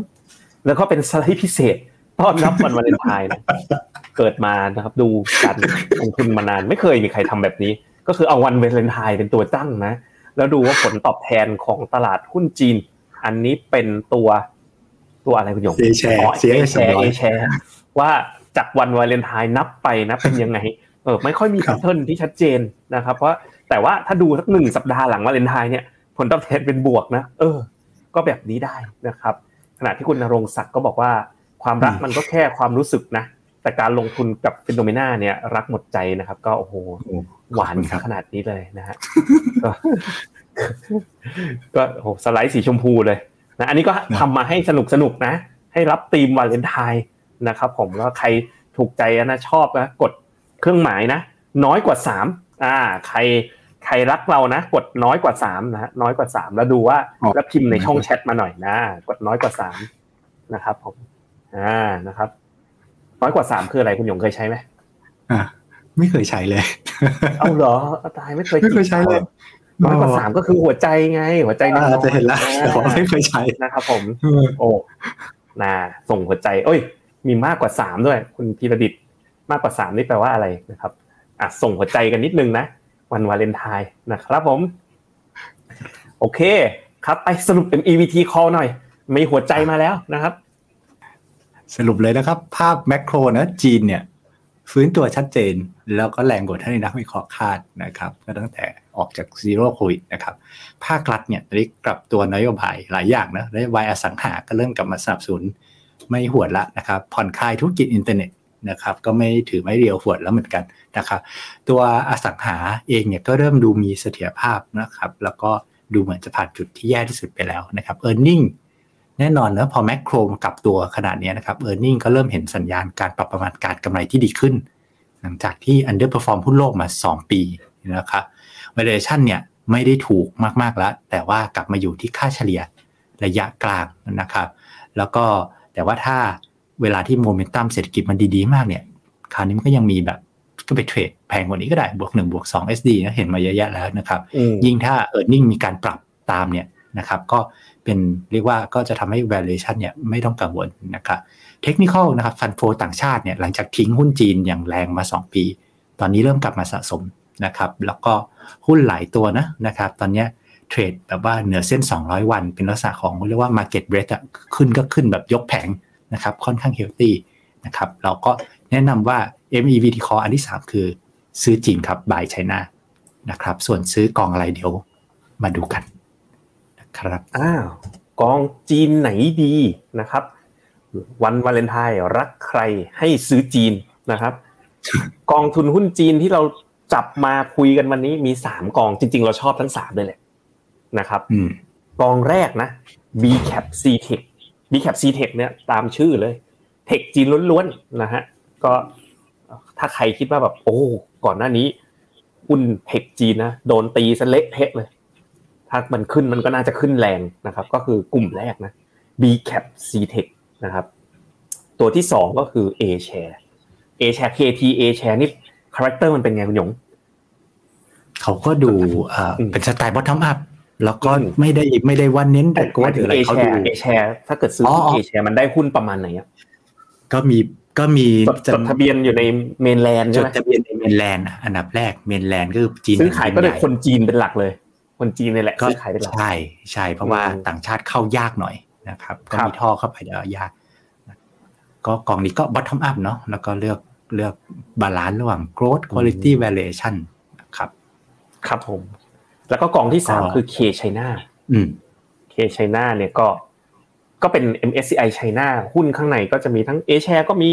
แล้วก็เป็นสไลด์พิเศษต้อนรับวันวาเลนไทน์นะเกิดมานะครับดูการลงทุนมานานไม่เคยมีใครทำแบบนี้ก็คือเอาวันวาเลนไทน์เป็นตัวตั้งนะแล้วดูว่าผลตอบแทนของตลาดหุ้นจีนอันนี้เป็นตัวอะไรคุณหยง A Share ว่าจากวันวาเลนไทน์นับไปนะเป็นยังไง ไม่ค่อยมีแพทเทิร์นที่ชัดเจนนะครับเพราะแต่ว่าถ้าดูสัก1สัปดาห์หลังวาเลนไทน์เนี่ยผลตอบแทนเป็นบวกนะก็แบบนี้ได้นะครับขณะที่คุณณรงค์ศักดิ์ก็บอกว่าความรักมันก็แค่ความรู้สึกนะแต่การลงทุนกับ FINNOMENA เนี่ยรักหมดใจนะครับก็โอ้โหหวานขนาดนี้เลยนะฮะก็โอ้โหสไลด์สีชมพูเลยนะอันนี้ก็ทำมาให้สนุกๆนะให้รับธีมวาเลนไทน์นะครับผมแล้วใครถูกใจนะชอบนะกดเครื่องหมายนะน้อยกว่า3ใครรักเรานะกดน้อยกว่า3นะฮะน้อยกว่า3แล้วดูว่าแล้วพิมพ์ในช่องแชทมาหน่อยนะกดน้อยกว่า3นะครับผมนะครับน้อยกว่า3คืออะไรคุณหยงเคยใช้มั้ยไม่เคยใช้เลยเอ้าเหรอตายไม่เคยใช้เลยน้อยกว่า3ก็คือหัวใจไงหัวใจน้อยจะเห็นแล้วไม่เคยใช้นะครับผมโอ้น่าส่งหัวใจเอ้ยมีมากกว่า3ด้วยคุณธีรดิษฐ์มากกว่า3นี่แปลว่าอะไรนะครับส่งหัวใจกันนิดนึงนะวันวาเลนไทน์นะครับผมโอเคครับไปสรุปเป็น EVT call หน่อยมีหัวใจมาแล้วนะครับสรุปเลยนะครับภาพแมคโครนะจีนเนี่ยฟื้นตัวชัดเจนแล้วก็แรงกว่าที่นักวิเคราะห์คาดนะครับก็ตั้งแต่ออกจากซีโร่โควิดนะครับภาครัฐเนี่ยได้กลับตัวนโยบายหลายอย่างนะนโยบายอสังหาก็เริ่มกลับมาสนับสนุนไม่หวดละนะครับผ่อนคลายธุรกิจอินเทอร์เน็ตนะครับก็ไม่ถือไม่เดียวหวดแล้วเหมือนกันนะครับตัวอสังหาเองเนี่ยก็เริ่มดูมีเสถียรภาพนะครับแล้วก็ดูเหมือนจะผ่านจุดที่แย่ที่สุดไปแล้วนะครับ earning แน่นอนนะพอแมคโครกลับตัวขนาดนี้นะครับ earning ก็เริ่มเห็นสัญญาณการปรับประมาณการกำไรที่ดีขึ้นหลังจากที่ underperform หุ้นโลกมา2ปีนะครับ valuation เนี่ยไม่ได้ถูกมากๆแล้วแต่ว่ากลับมาอยู่ที่ค่าเฉลี่ยระยะกลางนะครับแล้วก็แต่ว่าถ้าเวลาที่โมเมนตัมเศรษฐกิจมันดีๆมากเนี่ยคราวนี้มันก็ยังมีแบบก็ไปเทรดแพงกว่านี้ก็ได้บวก1บวก2 SD นะเห็นมาเยอะแยะแล้วนะครับยิ่งถ้า earning มีการปรับตามเนี่ยนะครับก็เป็นเรียกว่าก็จะทำให้ valuation เนี่ยไม่ต้องกังวลนะครับ technical นะครับ fund flow ต่างชาติเนี่ยหลังจากทิ้งหุ้นจีนอย่างแรงมา2ปีตอนนี้เริ่มกลับมาสะสมนะครับแล้วก็หุ้นหลายตัวนะนะครับตอนนี้เทรดแบบว่าเหนือเส้น200วันเป็นลักษณะของเรียกว่า market breadth ขึ้นก็ขึ้นแบบยกแผงนะครับค่อนข้างเฮลตี้นะครับเราก็แนะนำว่า MEVT Call อันที่3คือซื้อจีนครับ Buy China นะครับส่วนซื้อกองอะไรเดี๋ยวมาดูกันนะครับกองจีนไหนดีนะครับวันวาเลนไทน์รักใครให้ซื้อจีนนะครับ กองทุนหุ้นจีนที่เราจับมาคุยกันวันนี้มี3กองจริงๆเราชอบทั้ง3เลยแหละนะครับกองแรกนะ B Cap C Tech B Cap C Tech เนี่ยตามชื่อเลยเทคจีนล้วนๆนะฮะก็ถ้าใครคิดว่าแบบโอ้ก่อนหน้านี้หุ้นเทคจีนนะโดนตีซะเละเทะเลยถ้ามันขึ้นมันก็น่าจะขึ้นแรงนะครับก็คือกลุ่มแรกนะ B Cap C Tech นะครับตัวที่2ก็คือ A Share A Share KTA Share นี่คาแรคเตอร์มันเป็นไงคุณหยงเขาก็ดูเป็นสไตล์ bottom upแล้วก็ไม่ได้ว่าเน้นแต่ก็ถืออะไรเขาดู A share ถ้าเกิดซื้อ A share มันได้หุ้นประมาณไหนอ่ะก็มีจดทะเบียนอยู่ในเมนแลนด์ใช่มั้ยจดทะเบียนในเมนแลนด์อันดับแรกเมนแลนด์ก็คือจีนซื้อขายก็ได้คนจีนเป็นหลักเลยคนจีนนี่แหละซื้อขายเป็นหลักใช่เพราะว่าต่างชาติเข้ายากหน่อยนะครับก็มีท่อเข้าไปเดี๋ยวยากก็กองนี้ก็ bottom up เนาะแล้วก็เลือกบาลานซ์ระหว่าง growth quality valuation นะครับครับผมแล้วก็กองที่3คือ K China K China เนี่ยก็เป็น MSCI China หุ้นข้างในก็จะมีทั้ง A Share ก็มี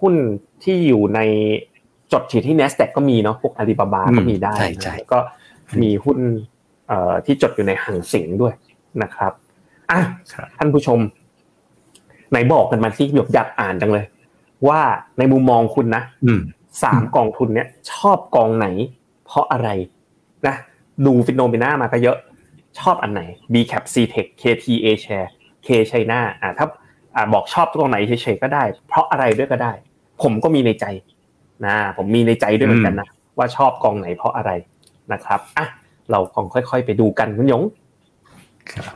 หุ้นที่อยู่ในจดถือที่ Nasdaq ก็มีเนาะพวก Alibaba ก็มีได้ก็มีหุ้นที่จดอยู่ในหังเส็งด้วยนะครับท่านผู้ชมไหนบอกกันมาสิอยากอ่านจังเลยว่าในมุมมองคุณนะ3กองทุนเนี้ยชอบกองไหนเพราะอะไรนะดู FINNOMENA มาก็เยอะชอบอันไหน B Cap C Tech KTA Share K China ถ้าบอกชอบตรงไหนเฉยๆก็ได้เพราะอะไรด้วยก็ได้ผมก็มีในใจนะผมมีในใจด้วยเหมือนกันนะว่าชอบกองไหนเพราะอะไรนะครับเรากองค่อยๆไปดูกันคุณหยงครับ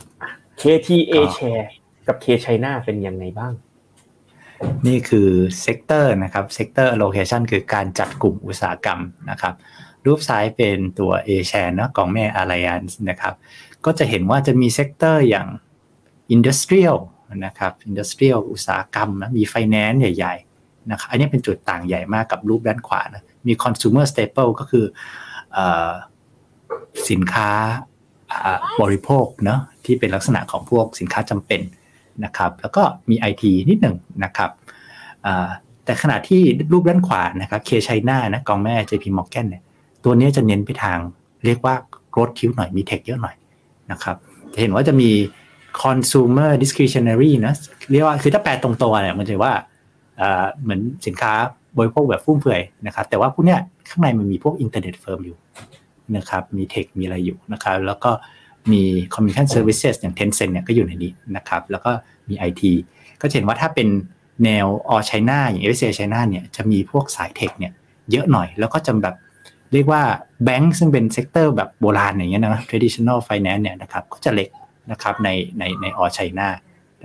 KTA Share กับ K China เป็นยังไงบ้างนี่คือเซกเตอร์นะครับเซกเตอร์อะโลเคชั่นคือการจัดกลุ่มอุตสาหกรรมนะครับรูปซ้ายเป็นตัว A Share นะกองแม่ Alliance นะครับก็จะเห็นว่าจะมีเซกเตอร์อย่าง Industrial นะครับ Industrial อุตสาหกรรมนะมี Finance ใหญ่ๆ นะครับอันนี้เป็นจุดต่างใหญ่มากกับรูปด้านขวานะมี consumer staple ก็คือสินค้าบริโภคเนาะที่เป็นลักษณะของพวกสินค้าจำเป็นนะครับแล้วก็มี IT นิดหนึ่งนะครับแต่ขณะที่รูปด้านขวานะครับ K China นะกองแม่ JP Morgan เนี่ยตัวนี้จะเน้นไปทางเรียกว่า growth คิ้วหน่อยมี tech เยอะหน่อยนะครับจะเห็นว่าจะมี consumer discretionary นะเรียกว่าคือถ้าแปลตรงตัวเนี่ยมันจะว่าเหมือนสินค้าบริโภคแบบฟุ่มเฟือยนะครับแต่ว่าพวกเนี้ยข้างในมันมีพวก internet firm อยู่นะครับมี tech มีอะไรอยู่นะครับแล้วก็มี communication services อย่าง Tencent เนี่ยก็อยู่ในนี้นะครับแล้วก็มี IT ก็เห็นว่าถ้าเป็นแนว all China อย่าง MSCI China เนี่ยจะมีพวกสาย tech เนี่ยเยอะหน่อยแล้วก็จะแบบเรียกว่าแบงก์ซึ่งเป็นเซกเตอร์แบบโบราณอย่างเงี้ยนะ traditional finance เนี่ยนะครับก็จะเล็กนะครับใน all China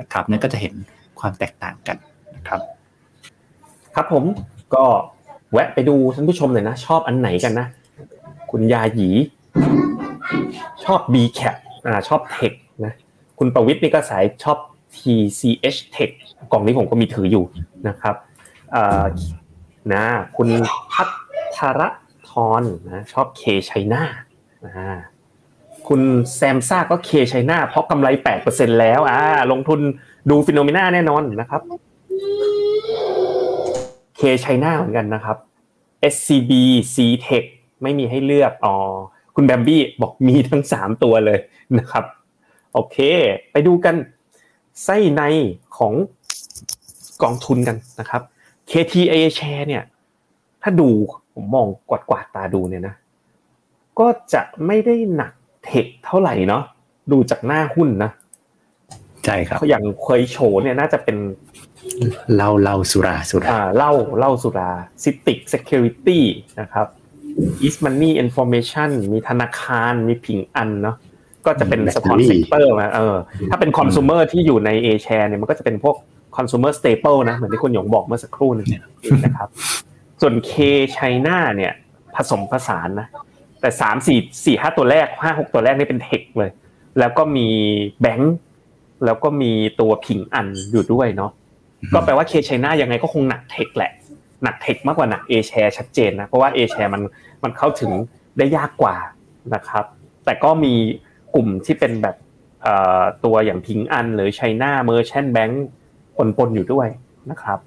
นะครับนั่นก็จะเห็นความแตกต่างกันนะครับครับผมก็แวะไปดูท่านผู้ชมหน่อยนะชอบอันไหนกันนะคุณยาหยีชอบ B Cap ชอบ Tech นะคุณประวิทย์นี่ก็สายชอบ TCH Tech กล่องนี้ผมก็มีถืออยู่นะครับนะคุณพัทรธรนะชอบ K China คุณแซมซ่าก็ K China เพราะกำไร 8% แล้วลงทุนดู FINNOMENA แน่นอนนะครับ K China เหมือนกันนะครับ SCB C Tech ไม่มีให้เลือกคุณแบมบี้บอกมีทั้ง3ตัวเลยนะครับโอเคไปดูกันไส้ในของกองทุนกันนะครับ KTA Share เนี่ยถ้าดูผมมองกวาดๆตาดูเนี่ยนะก็จะไม่ได้หนักเทคเท่าไหร่เนาะดูจากหน้าหุ้นนะใช่ครับอย่างเคยโชว์เนี่ยน่าจะเป็นเล่าสุราเล่าสุรา Citic Security นะครับEast Money Information มีธนาคารมีผิงอันเนาะก็จะเป็นสปอร์ตเซกเตอร์มาถ้าเป็นคอน sumer ที่อยู่ใน A Share เนี่ยมันก็จะเป็นพวกคอน sumer staple นะเหมือนที่คุณหยงบอกเมื่อสักครู่นึงนะครับส่วน K China เนี่ยผสมผสานนะแต่3 4 5ตัวแรก5 6ตัวแรกนี่เป็นเทคเลยแล้วก็มีแบงค์แล้วก็มีตัวผิงอันอยู่ด้วยเนาะก็แปลว่า K China ยังไงก็คงหนักเทคแหละหนักเทคมากกว่าหนัก A Share ชัดเจนนะเพราะว่า A Share มันเข้าถึงได้ยากกว่านะครับแต่ก็มีกลุ่มที่เป็นแบบตัวอย่างพิงอันหรือ China Merchant Bank ปนอยู่ด้วยนะครับ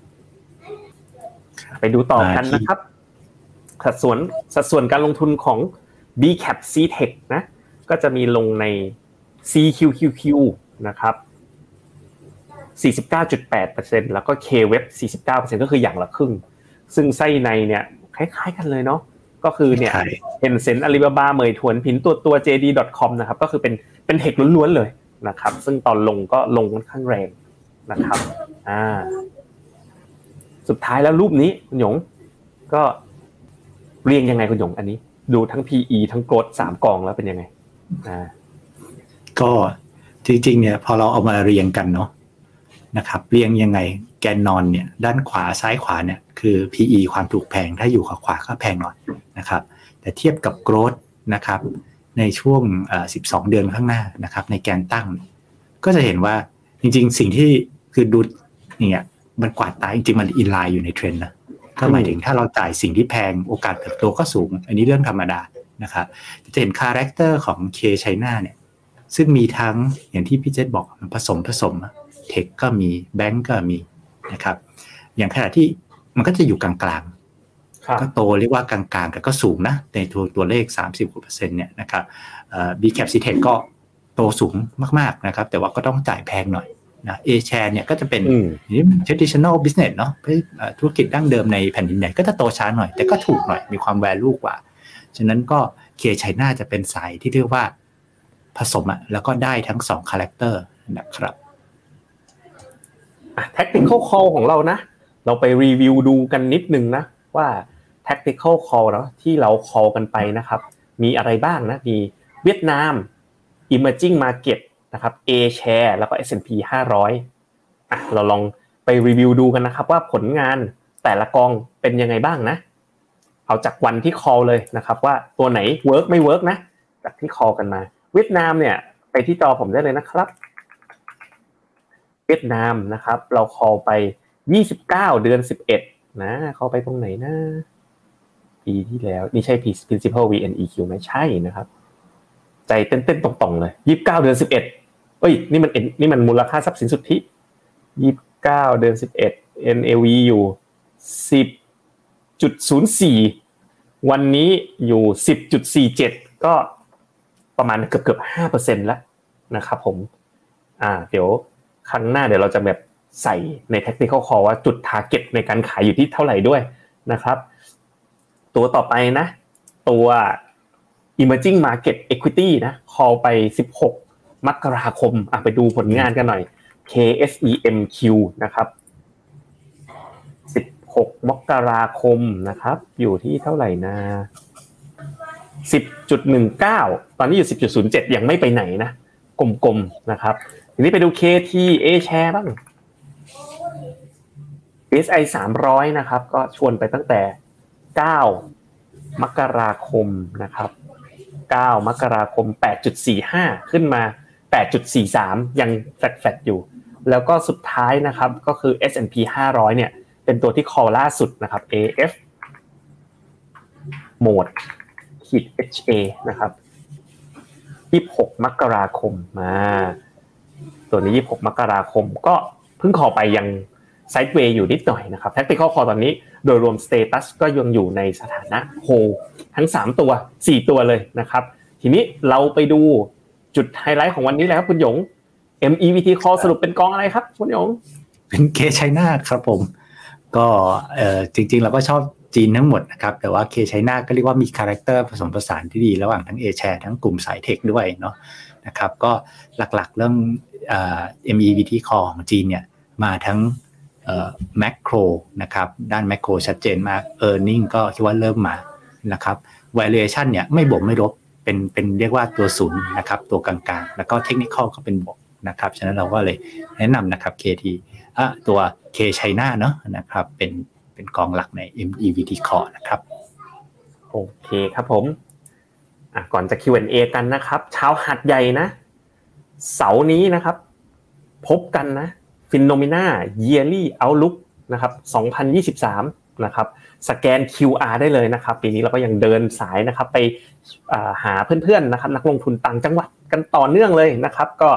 ไปดูต่อกันนะครับสัดส่วนการลงทุนของ B Cap C Tech นะก็จะมีลงใน CQQQ นะครับ49.8% แล้วก็ Kweb 49% ก็คืออย่างละครึ่งซึ่งไส้ในเนี่ยคล้ายๆกันเลยเนาะก็คือเนี่ย Tencent Alibaba Meituan พินตัว JD.com นะครับก็คือเป็นเทคล้วนๆเลยนะครับซึ่งตอนลงก็ลงค่อนข้างแรงนะครับสุดท้ายแล้วรูปนี้คุณหยงก็เรียงยังไงคุณหยงอันนี้ดูทั้ง PE ทั้ง Growth 3กองแล้วเป็นยังไงก็จริงๆเนี่ยพอเราเอามาเรียงกันเนาะนะครับเรียงยังไงแกนนอนเนี่ยด้านขวาซ้ายขวาเนี่ยคือ PE ความถูกแพงถ้าอยู่ขวาก็แพงหน่อยนะครับแต่เทียบกับ growth นะครับในช่วง12เดือนข้างหน้านะครับในแกนตั้งก็จะเห็นว่าจริงๆสิ่งที่คือดูเนี่ยมันกวาดตาจริงๆมันอินไลน์อยู่ในเทรนด์นะก็หมายถึงถ้าเราจ่ายสิ่งที่แพงโอกาสเติบโตก็สูงอันนี้เรื่องธรรมดานะครับจะเห็นคาแรคเตอร์ของ K China เนี่ยซึ่งมีทั้งอย่างที่พี่เจษบอกมันผสมเทคก็มีแบงก์ก็มีนะครับอย่างขณะที่มันก็จะอยู่กลางๆก็โตเรียกว่ากลางๆแต่ก็สูงนะในตัวเลข 30% เนี่ยนะครับB Cap C Tech ก็โตสูงมากๆนะครับแต่ว่าก็ต้องจ่ายแพงหน่อยนะ A Share เนี่ยก็จะเป็น traditional business เนาะธุรกิจดั้งเดิมในแผ่นดินใหญ่ก็จะโตช้าหน่อยแต่ก็ถูกหน่อยมีความ value กว่าฉะนั้นก็ K China จะเป็นสายที่เรียกว่าผสมอ่ะแล้วก็ได้ทั้ง2 character นะครับTactical Call ของเรานะเราไปรีวิวดูกันนิดนึงนะว่า Tactical Call เนาะที่เรา call กันไปนะครับมีอะไรบ้างนะมีเวียดนาม Emerging Market นะครับ A Share แล้วก็ S&P 500เราลองไปรีวิวดูกันนะครับว่าผลงานแต่ละกองเป็นยังไงบ้างนะเอาจากวันที่ call เลยนะครับว่าตัวไหน work ไม่ work นะจากที่ call กันมาเวียดนามเนี่ยไปที่จอผมได้เลยนะครับเวียดนามนะครับเราคอลไป29 เดือน 11 นะเข้าไปตรงไหนนะปีที่แล้วนี่ใช่ Principal VNEQ ไหมใช่นะครับใจเต้นๆต่องๆเลย29เดือน11เอ้ยนี่มันมูลค่าทรัพย์สินสุทธิ29เดือน11 NAV อยู่ 10.04 วันนี้อยู่ 10.47 ก็ประมาณเกือบๆ 5% แล้วนะครับผมเดี๋ยวครั้งหน้าเดี๋ยวเราจะแบบใส่ใน Technical Call ว่าจุด Target ในการขายอยู่ที่เท่าไหร่ด้วยนะครับตัวต่อไปนะตัว Emerging Market Equity นะ Call ไป16มกราคมไปดูผลงานกันหน่อย KSEMQ นะครับ16มกราคมนะครับอยู่ที่เท่าไหร่นะ 10.19 ตอนนี้อยู่ 10.07 ยังไม่ไปไหนนะกลมๆนะครับทีนี้ไปดู KTA Share บ้าง SI 300นะครับก็ชวนไปตั้งแต่9มกราคมนะครับ9มกราคม 8.45 ขึ้นมา 8.43 ยังแฟลตๆอยู่แล้วก็สุดท้ายนะครับก็คือ S&P 500เนี่ยเป็นตัวที่คอลล่าสุดนะครับ AF Mode -HA นะครับ26มกราคมมาตัวนี้26มกราคมก็เพิ่งคอไปยังไซด์เวย์อยู่นิดหน่อยนะครับ Tactical Call ตอนนี้โดยรวมสเตตัสก็ยังอยู่ในสถานะโฮทั้ง3ตัว4ตัวเลยนะครับทีนี้เราไปดูจุดไฮไลท์ของวันนี้เลยครับคุณหยง MEVT Call สรุปเป็นกองอะไรครับคุณหยงเป็น K China ครับผมก็จริงๆเราก็ชอบจีนทั้งหมดนะครับแต่ว่า K China ก็เรียกว่ามีคาแรคเตอร์ผสมผสานที่ดีระหว่างทั้ง A Share ทั้งกลุ่มสายเทคด้วยเนาะนะครับก็หลักๆเรื่องMEVT Call ของจีนเนี่ยมาทั้งแมคโครนะครับด้านแมคโครชัดเจนมาก earning ก็คิดว่าเริ่มมานะครับ valuation เนี่ยไม่บวกไม่ลบเป็นเรียกว่าตัวศูนย์นะครับตัวกลางๆแล้วก็ technical ก็เป็นบวกนะครับฉะนั้นเราก็เลยแนะนำนะครับ KT ตัว K China เนาะนะครับเป็นกองหลักใน MEVT Core นะครับโอเคครับผมก่อนจะ Q&A กันนะครับเช้าหัดใหญ่นะเสาร์นี้นะครับพบกันนะFINNOMENA Yearly Outlook นะครับ2023นะครับสแกน QR ได้เลยนะครับปีนี้เราก็ยังเดินสายนะครับไปหาเพื่อนๆนะครับนักลงทุนต่างจังหวัดกันต่อเนื่องเลยนะครับก็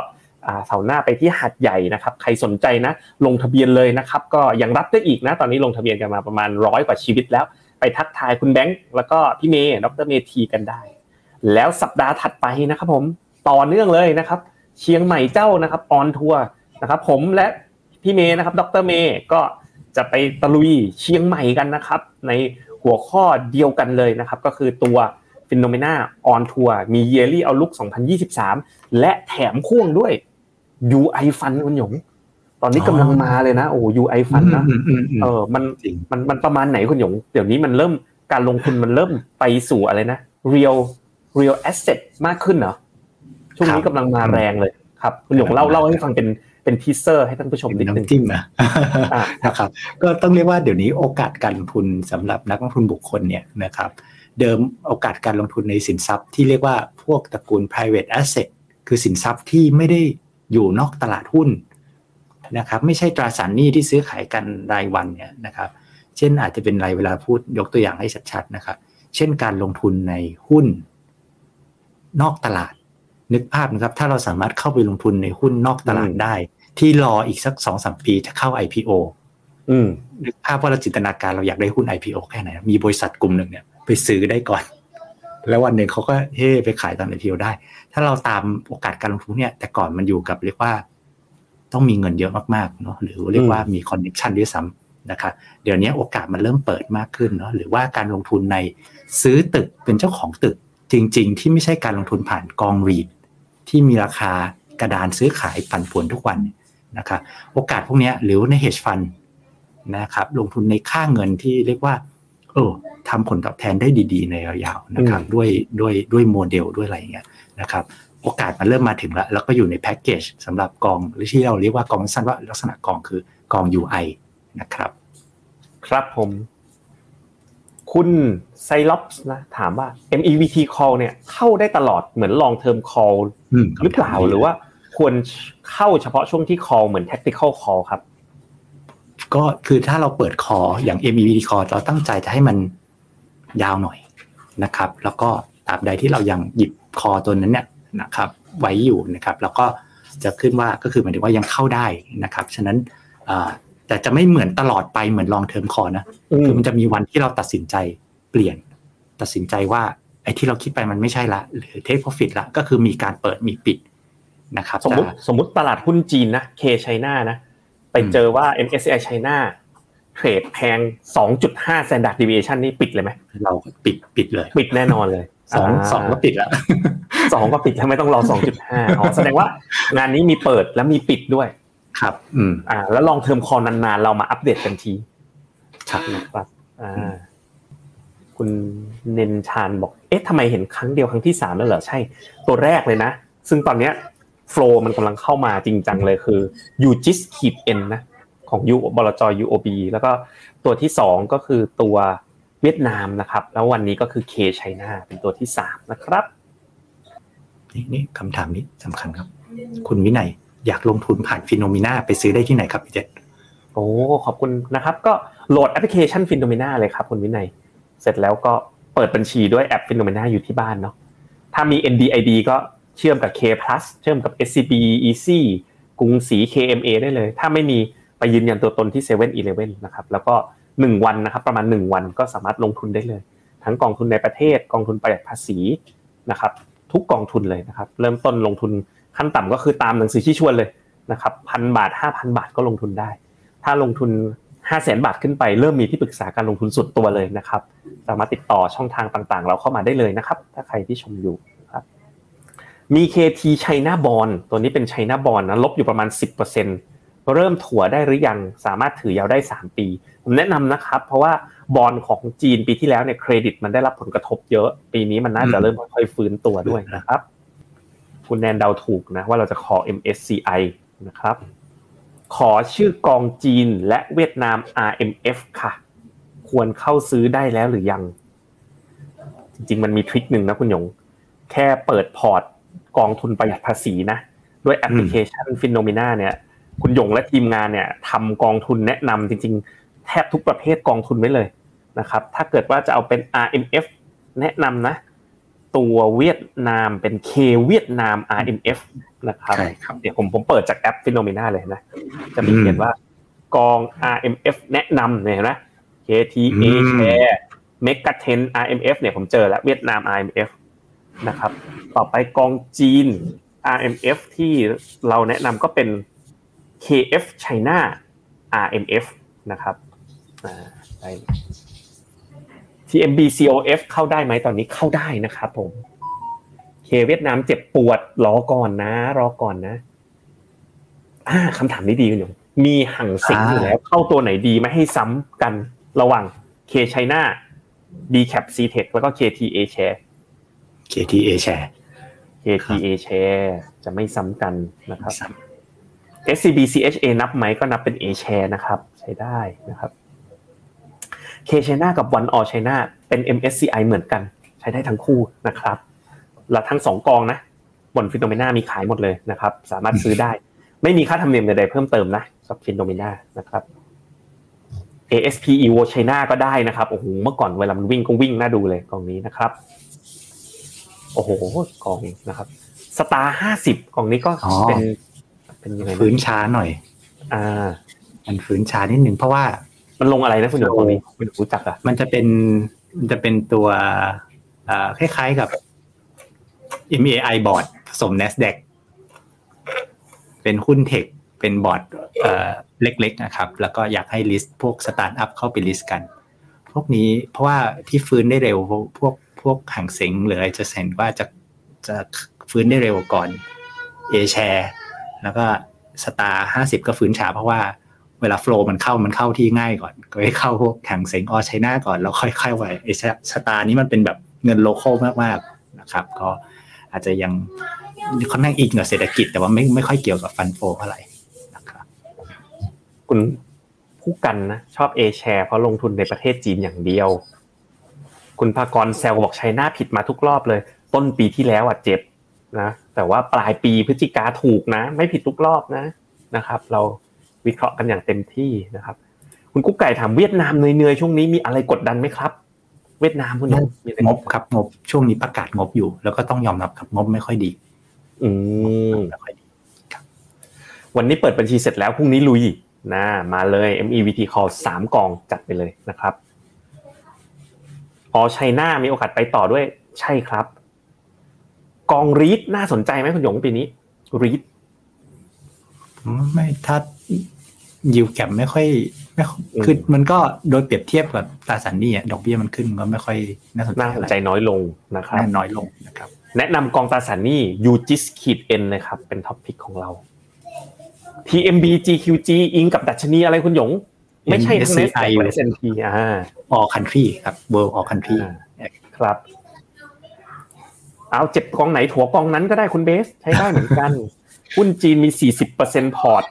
เสาร์หน้าไปที่หาดใหญ่นะครับใครสนใจนะลงทะเบียนเลยนะครับก็ยังรับได้อีกนะตอนนี้ลงทะเบียนกันมาประมาณ100กว่าชีวิตแล้วไปทักทายคุณแบงค์แล้วก็พี่เมย์ดร.เมธีกันได้แล้วสัปดาห์ถัดไปนะครับผมต่อเนื่องเลยนะครับเชียงใหม่เจ้านะครับออนทัวร์นะครับผมและพี่เมย์นะครับดร.เมย์ก็จะไปตะลุยเชียงใหม่กันนะครับในหัวข้อเดียวกันเลยนะครับก็คือตัว FINNOMENA On Tour มี Yearly Outlook 2023และแถมพ่วงด้วย UI Fund คุณหยงตอนนี้กำลังมาเลยนะโอ้ UI Fund นะมันประมาณไหนคุณหยงเดี๋ยวนี้มันเริ่มการลงทุนมันเริ่มไปสู่อะไรนะ Real Asset มากขึ้นเหรอช่วงนี้กำลังมาแรงเลยครับคุณหยงเล่าให้ฟังเป็นทีเซอร์ให้ท่านผู้ชมนิดนึงจิ้มนะนะครับก็ต้องเรียกว่าเดี๋ยวนี้โอกาสการลงทุนสำหรับนักลงทุนบุคคลเนี่ยนะครับเดิมโอกาสการลงทุนในสินทรัพย์ที่เรียกว่าพวกตระกูล private asset คือสินทรัพย์ที่ไม่ได้อยู่นอกตลาดหุ้นนะครับไม่ใช่ตราสารหนี้ที่ซื้อขายกันรายวันเนี่ยนะครับเช่นอาจจะเป็นรายเวลาพูดยกตัวอย่างให้ชัดๆนะครับเช่นการลงทุนในหุ้นนอกตลาดนึกภาพนะครับถ้าเราสามารถเข้าไปลงทุนในหุ้นนอกตลาดได้ที่รออีกสัก 2-3 ปีจะเข้า IPO นึกภาพว่าเราจินตนาการเราอยากได้หุ้น IPO แค่ไหนมีบริษัทกลุ่มหนึ่งเนี่ยไปซื้อได้ก่อนแล้ววันหนึ่งเขาก็ไปขายตอน IPO ได้ถ้าเราตามโอกาสการลงทุนเนี่ยแต่ก่อนมันอยู่กับเรียกว่าต้องมีเงินเยอะมากๆเนาะหรือเรียกว่ามีคอนเนคชั่นด้วยซ้ำนะคะเดี๋ยวนี้โอกาสมันเริ่มเปิดมากขึ้นเนาะหรือว่าการลงทุนในซื้อตึกเป็นเจ้าของตึกจริงๆที่ไม่ใช่การลงทุนผ่านกอง REIT ที่มีราคากระดานซื้อขายปั่นป่วนทุกวันนะครับโอกาสพวกนี้หรือใน hedge fund นะครับลงทุนในค่าเงินที่เรียกว่าทำผลตอบแทนได้ดีๆในระยะยาวนะครับด้วยโมเดลด้วยอะไรอย่างเงี้ยนะครับโอกาสมันเริ่มมาถึงแล้วแล้วก็อยู่ในแพ็คเกจสำหรับกองหรือที่เราเรียกว่ากองสั้นว่าลักษณะกองคือกอง UI นะครับครับผมคุณไซล็อปส์นะถามว่า MEVT Call เนี่ยเข้าได้ตลอดเหมือน Long Term Call หรือเปล่าหรือว่าควรเข้าเฉพาะช่วงที่ Call เหมือน Tactical Call ครับ ก็คือถ้าเราเปิดคออย่าง MEVT คอเราตั้งใจจะให้มันยาวหน่อยนะครับแล้วก็ตราบใดที่เรายังหยิบคอตัวนั้นเนี่ยนะครับไว้อยู่นะครับแล้วก็จะขึ้นว่าก็คือหมายถึงว่ายังเข้าได้นะครับฉะนั้นแต่จะไม่เหมือนตลอดไปเหมือนลองเทอมคอนะคือมันจะมีวันที่เราตัดสินใจเปลี่ยนตัดสินใจว่าไอ้ที่เราคิดไปมันไม่ใช่ละหรือเทคโปรฟิตละก็คือมีการเปิดมีปิดนะครับสมมติตลาดหุ้นจีนนะ K China นะไปเจอว่า MSCI China เทรดแพง 2.5 standard deviation นี่ปิดเลยมั้ยเราปิดเลยปิดแน่นอนเลย2ก็ปิดแล้ว2ก็ปิดแล้วไม่ต้องรอ 2.5 อ๋อแสดงว่างานนี้มีเปิดและมีปิดด้วยครับแล้วลองเทอมคอลนานๆเรามาอัปเดตกันทีครับนะครับคุณเนนชานบอกเอ๊ะทำไมเห็นครั้งเดียวครั้งที่3แล้วเหรอใช่ตัวแรกเลยนะซึ่งตอนเนี้ยโฟลว์มันกำลังเข้ามาจริงจังเลยคือ UJIS -N นะของบลจ UOB แล้วก็ตัวที่2ก็คือตัวเวียดนามนะครับแล้ววันนี้ก็คือ K China เป็นตัวที่3นะครับนี่คำถามนี้สำคัญครับคุณวินัยอยากลงทุนผ่าน FINNOMENA ไปซื้อได้ที่ไหนครับพี่เจษโอ้ขอบคุณนะครับก็โหลดแอปพลิเคชัน FINNOMENA เลยครับคุณวินัยเสร็จแล้วก็เปิดบัญชีด้วยแอป FINNOMENA อยู่ที่บ้านเนาะถ้ามี NDID ก็เชื่อมกับ K Plus เชื่อมกับ SCB Easy กรุงศรี KMA ได้เลยถ้าไม่มีไปยืนยันตัวตนที่ 7-Eleven นะครับแล้วก็1วันนะครับประมาณ1วันก็สามารถลงทุนได้เลยทั้งกองทุนในประเทศกองทุนประหยัดภาษีนะครับทุกกองทุนเลยนะครับเริ่มต้นลงทุนขั้นต่ำก็คือตามหนังสือชี้ชวนเลยนะครับ 1,000 บาท 5,000 บาทก็ลงทุนได้ถ้าลงทุน 500,000 บาทขึ้นไปเริ่มมีที่ปรึกษาการลงทุนส่วนตัวเลยนะครับสามารถติดต่อช่องทางต่างๆเราเข้ามาได้เลยนะครับถ้าใครที่ชมอยู่ครับมี KT China Bond ตัวนี้เป็น China Bond นะลบอยู่ประมาณ 10% เริ่มถัวได้หรือยังสามารถถือยาวได้3ปีผมแนะนำนะครับเพราะว่าบอนด์ของจีนปีที่แล้วเนี่ยเครดิตมันได้รับผลกระทบเยอะปีนี้มันน่าจะเริ่มค่อยๆฟื้นตัวด้วยนะครับคุณแนนเดาถูกนะว่าเราจะขอ MSCI นะครับขอชื่อกองจีนและเวียดนาม RMF ค่ะควรเข้าซื้อได้แล้วหรือยังจริงๆมันมีทริคนึงนะคุณหยงแค่เปิดพอร์ตกองทุนประหยัดภาษีนะด้วยแอปพลิเคชัน FINNOMENA เนี่ยคุณหยงและทีมงานเนี่ยทำกองทุนแนะนำจริงๆแทบทุกประเภทกองทุนไว้เลยนะครับถ้าเกิดว่าจะเอาเป็น RMF แนะนำนะตัวเวียดนามเป็น K เวียดนาม RMF นะครับเดี๋ยวผมเปิดจากแอป FINNOMENA เลยนะจะมีเขียนว่ากอง RMF แนะนำเนี่ยเห็นมั้ย KTA Share Megatrend RMF เนี่ยผมเจอแล้วเวียดนาม RMF นะครับต่อไปกองจีน RMF ที่เราแนะนำก็เป็น KF China RMF นะครับTMB COF เข้าได้ไหมตอนนี้เข้าได้นะครับผมเคเวียดนามเจ็บปวดรอก่อนนะคำถามนี้ดีคุณหยงมีหั่งเซ็งอยู่แล้วเข้าตัวไหนดีไม่ให้ซ้ำกันระหว่าง K China B Cap C Tech แล้วก็ KTA Share KTA Share จะไม่ซ้ำกันนะครับ SCB CHA นับไหมก็นับเป็น A Share นะครับใช้ได้นะครับK China กับ One All China เป็น MSCI เหมือนกันใช้ได้ทั้งคู่นะครับและทั้ง2กองนะบน FINNOMENA มีขายหมดเลยนะครับสามารถซื้อได้ไม่มีค่าธรรมเนียมใดๆเพิ่มเติมนะกับ FINNOMENA นะครับ ASP Evo China ก็ได้นะครับโอ้โหเมื่อก่อนเวลามันวิ่งก็วิ่งน่าดูเลยกองนี้นะครับโอ้โหกองนะครับ Star 50กองนี้ก็เป็นยังไงฟื้นช้าหน่อยมันฟื้นช้านิดนึงเพราะว่ามันลงอะไรนะคุณหยงตัวนี้คุณรู้จักอ่ะมันจะเป็นตัวคล้ายๆกับ MEI บอร์ดผสม Nasdaq เป็นหุ้นเทคเป็นบอร์ดเล็กๆนะครับแล้วก็อยากให้ลิสต์พวกสตาร์ทอัพเข้าไปลิสต์กันพวกนี้เพราะว่าที่ฟื้นได้เร็วพวกหังเส็งหรืออะไรจะเห็นว่าจะฟื้นได้เร็วก่อน A share แล้วก็สตาร์50ก็ฟื้นช้าเพราะว่าเวลาโฟลว์มันเข้าที่ง่ายก่อนก็ให้เข้าพวกแข่งเซ็งออไชน่าก่อนแล้วค่อยๆไว้ไอ้สตาร์นี้มันเป็นแบบเงินโลคอลมากๆนะครับก็อาจจะยังค่อนข้างอิงกับเศรษฐกิจแต่ว่าไม่ค่อยเกี่ยวกับฟันโฟเท่าไหร่นะครับคุณผู้กันนะชอบ A Share เพราะลงทุนในประเทศจีนอย่างเดียวคุณภากรแซวบอกไชน่าผิดมาทุกรอบเลยต้นปีที่แล้วอ่ะเจ็บนะแต่ว่าปลายปีพฤศจิกาถูกนะไม่ผิดทุกรอบนะครับเราวิเคราะห์กันอย่างเต็มที่นะครับ คุณกุ๊กไก่ถามเวียดนามเหนื่อยๆช่วงนี้มีอะไรกดดันไหมครับเวียดนามคุณน้องมีงบครับงบช่วงนี้ประกาศงบอยู่แล้วก็ต้องยอมรับครับงบไม่ค่อยดีไม่ค่อยดีครับวันนี้เปิดบัญชีเสร็จแล้วพรุ่งนี้ลุยนะมาเลย MEVT Call 3กองจัดไปเลยนะครับอ๋อไชน่ามีโอกาสไปต่อด้วยใช่ครับกองรีดน่าสนใจไหมคุณหยงปีนี้รีดไม่ถ้ายิวแก็บไม่คือมันก็โดยเปรียบเทียบกับตราสารหนี้อ่ะดอกเบี้ยมันขึ้นก็ไม่ค่อยน่าสนใจน้อยลงนะครับน้อยลงนะครับแนะนำกองตราสารหนี้ UJIS -N เลยครับเป็นท็อปพิกของเรา TMB GQG อิงกับดัชนีอะไรคุณหยงไม่ใช่ MSCI หรือ S&P All Country ครับ World All Country ครับเอาเจ็บกองไหนถั่วกองนั้นก็ได้คุณเบสใช้ได้เหมือนกันหุ้นจีนมี 40% พอร์ต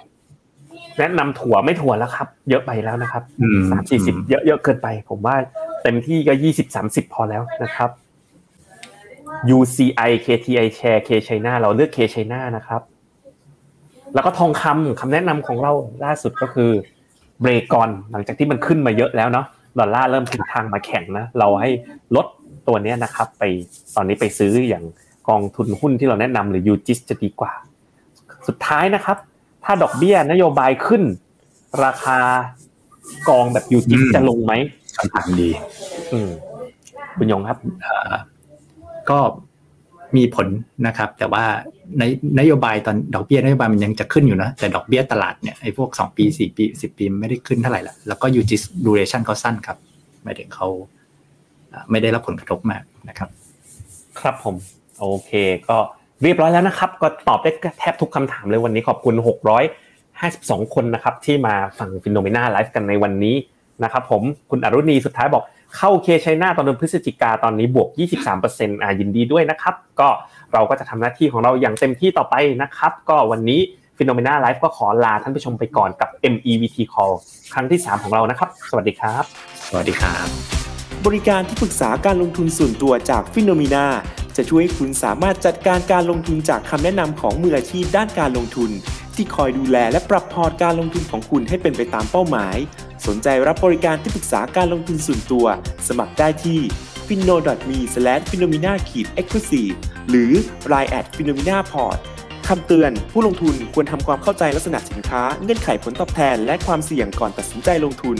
แนะนำถั่วไม่ถั่วแล้วครับเยอะไปแล้วนะครับ 30-40 เยอะเกินไปผมว่าเต็มที่ก็ 20-30 พอแล้วนะครับ UCI KTA Share K China เราเลือก K China นะครับแล้วก็ทองคำคำแนะนำของเราล่าสุดก็คือเบรกก่อนหลังจากที่มันขึ้นมาเยอะแล้วเนาะดอลลาร์เริ่มทิศทางมาแข็งนะเราให้ลดตัวนี้นะครับไปตอนนี้ไปซื้ออย่างกองทุนหุ้นที่เราแนะนำหรือ UJIS จะดีกว่าสุดท้ายนะครับถ้าดอกเบี้ยนโยบายขึ้นราคากองแบบ UJIS จะลงไหมคำถามดีคุณยงครับก็มีผลนะครับแต่ว่าในนโยบายตอนดอกเบี้ยนโยบายมันยังจะขึ้นอยู่นะแต่ดอกเบี้ยตลาดเนี่ยไอ้พวก2ปี4ปี10ปีไม่ได้ขึ้นเท่าไหร่ละแล้วก็ UJIS duration เขาสั้นครับหมายถึงเขาไม่ได้รับผลกระทบมากนะครับครับผมโอเคก็เรียบร้อยแล้วนะครับก็ตอบได้แทบทุกคำถามเลยวันนี้ขอบคุณ652คนนะครับที่มาฟัง FINNOMENA LIVE กันในวันนี้นะครับผมคุณอรุณีสุดท้ายบอกเข้า K China ตอนเดือนพฤศจิกายนตอนนี้บวก 23% ยินดีด้วยนะครับก็เราก็จะทำหน้าที่ของเราอย่างเต็มที่ต่อไปนะครับก็วันนี้ FINNOMENA LIVE ก็ขอลาท่านผู้ชมไปก่อนกับ MEVT Call ครั้งที่3ของเรานะครับสวัสดีครับสวัสดีครับบริการที่ปรึกษาการลงทุนส่วนตัวจาก FINNOMENA จะช่วยให้คุณสามารถจัดการการลงทุนจากคำแนะนำของมืออาชีพด้านการลงทุนที่คอยดูแลและปรับพอร์ตการลงทุนของคุณให้เป็นไปตามเป้าหมายสนใจรับบริการที่ปรึกษาการลงทุนส่วนตัวสมัครได้ที่ finno.me/finnomena-exclusive หรือ line@finnomenaport คำเตือนผู้ลงทุนควรทำความเข้าใจลักษณะสินค้าเงื่อนไขผลตอบแทนและความเสี่ยงก่อนตัดสินใจลงทุน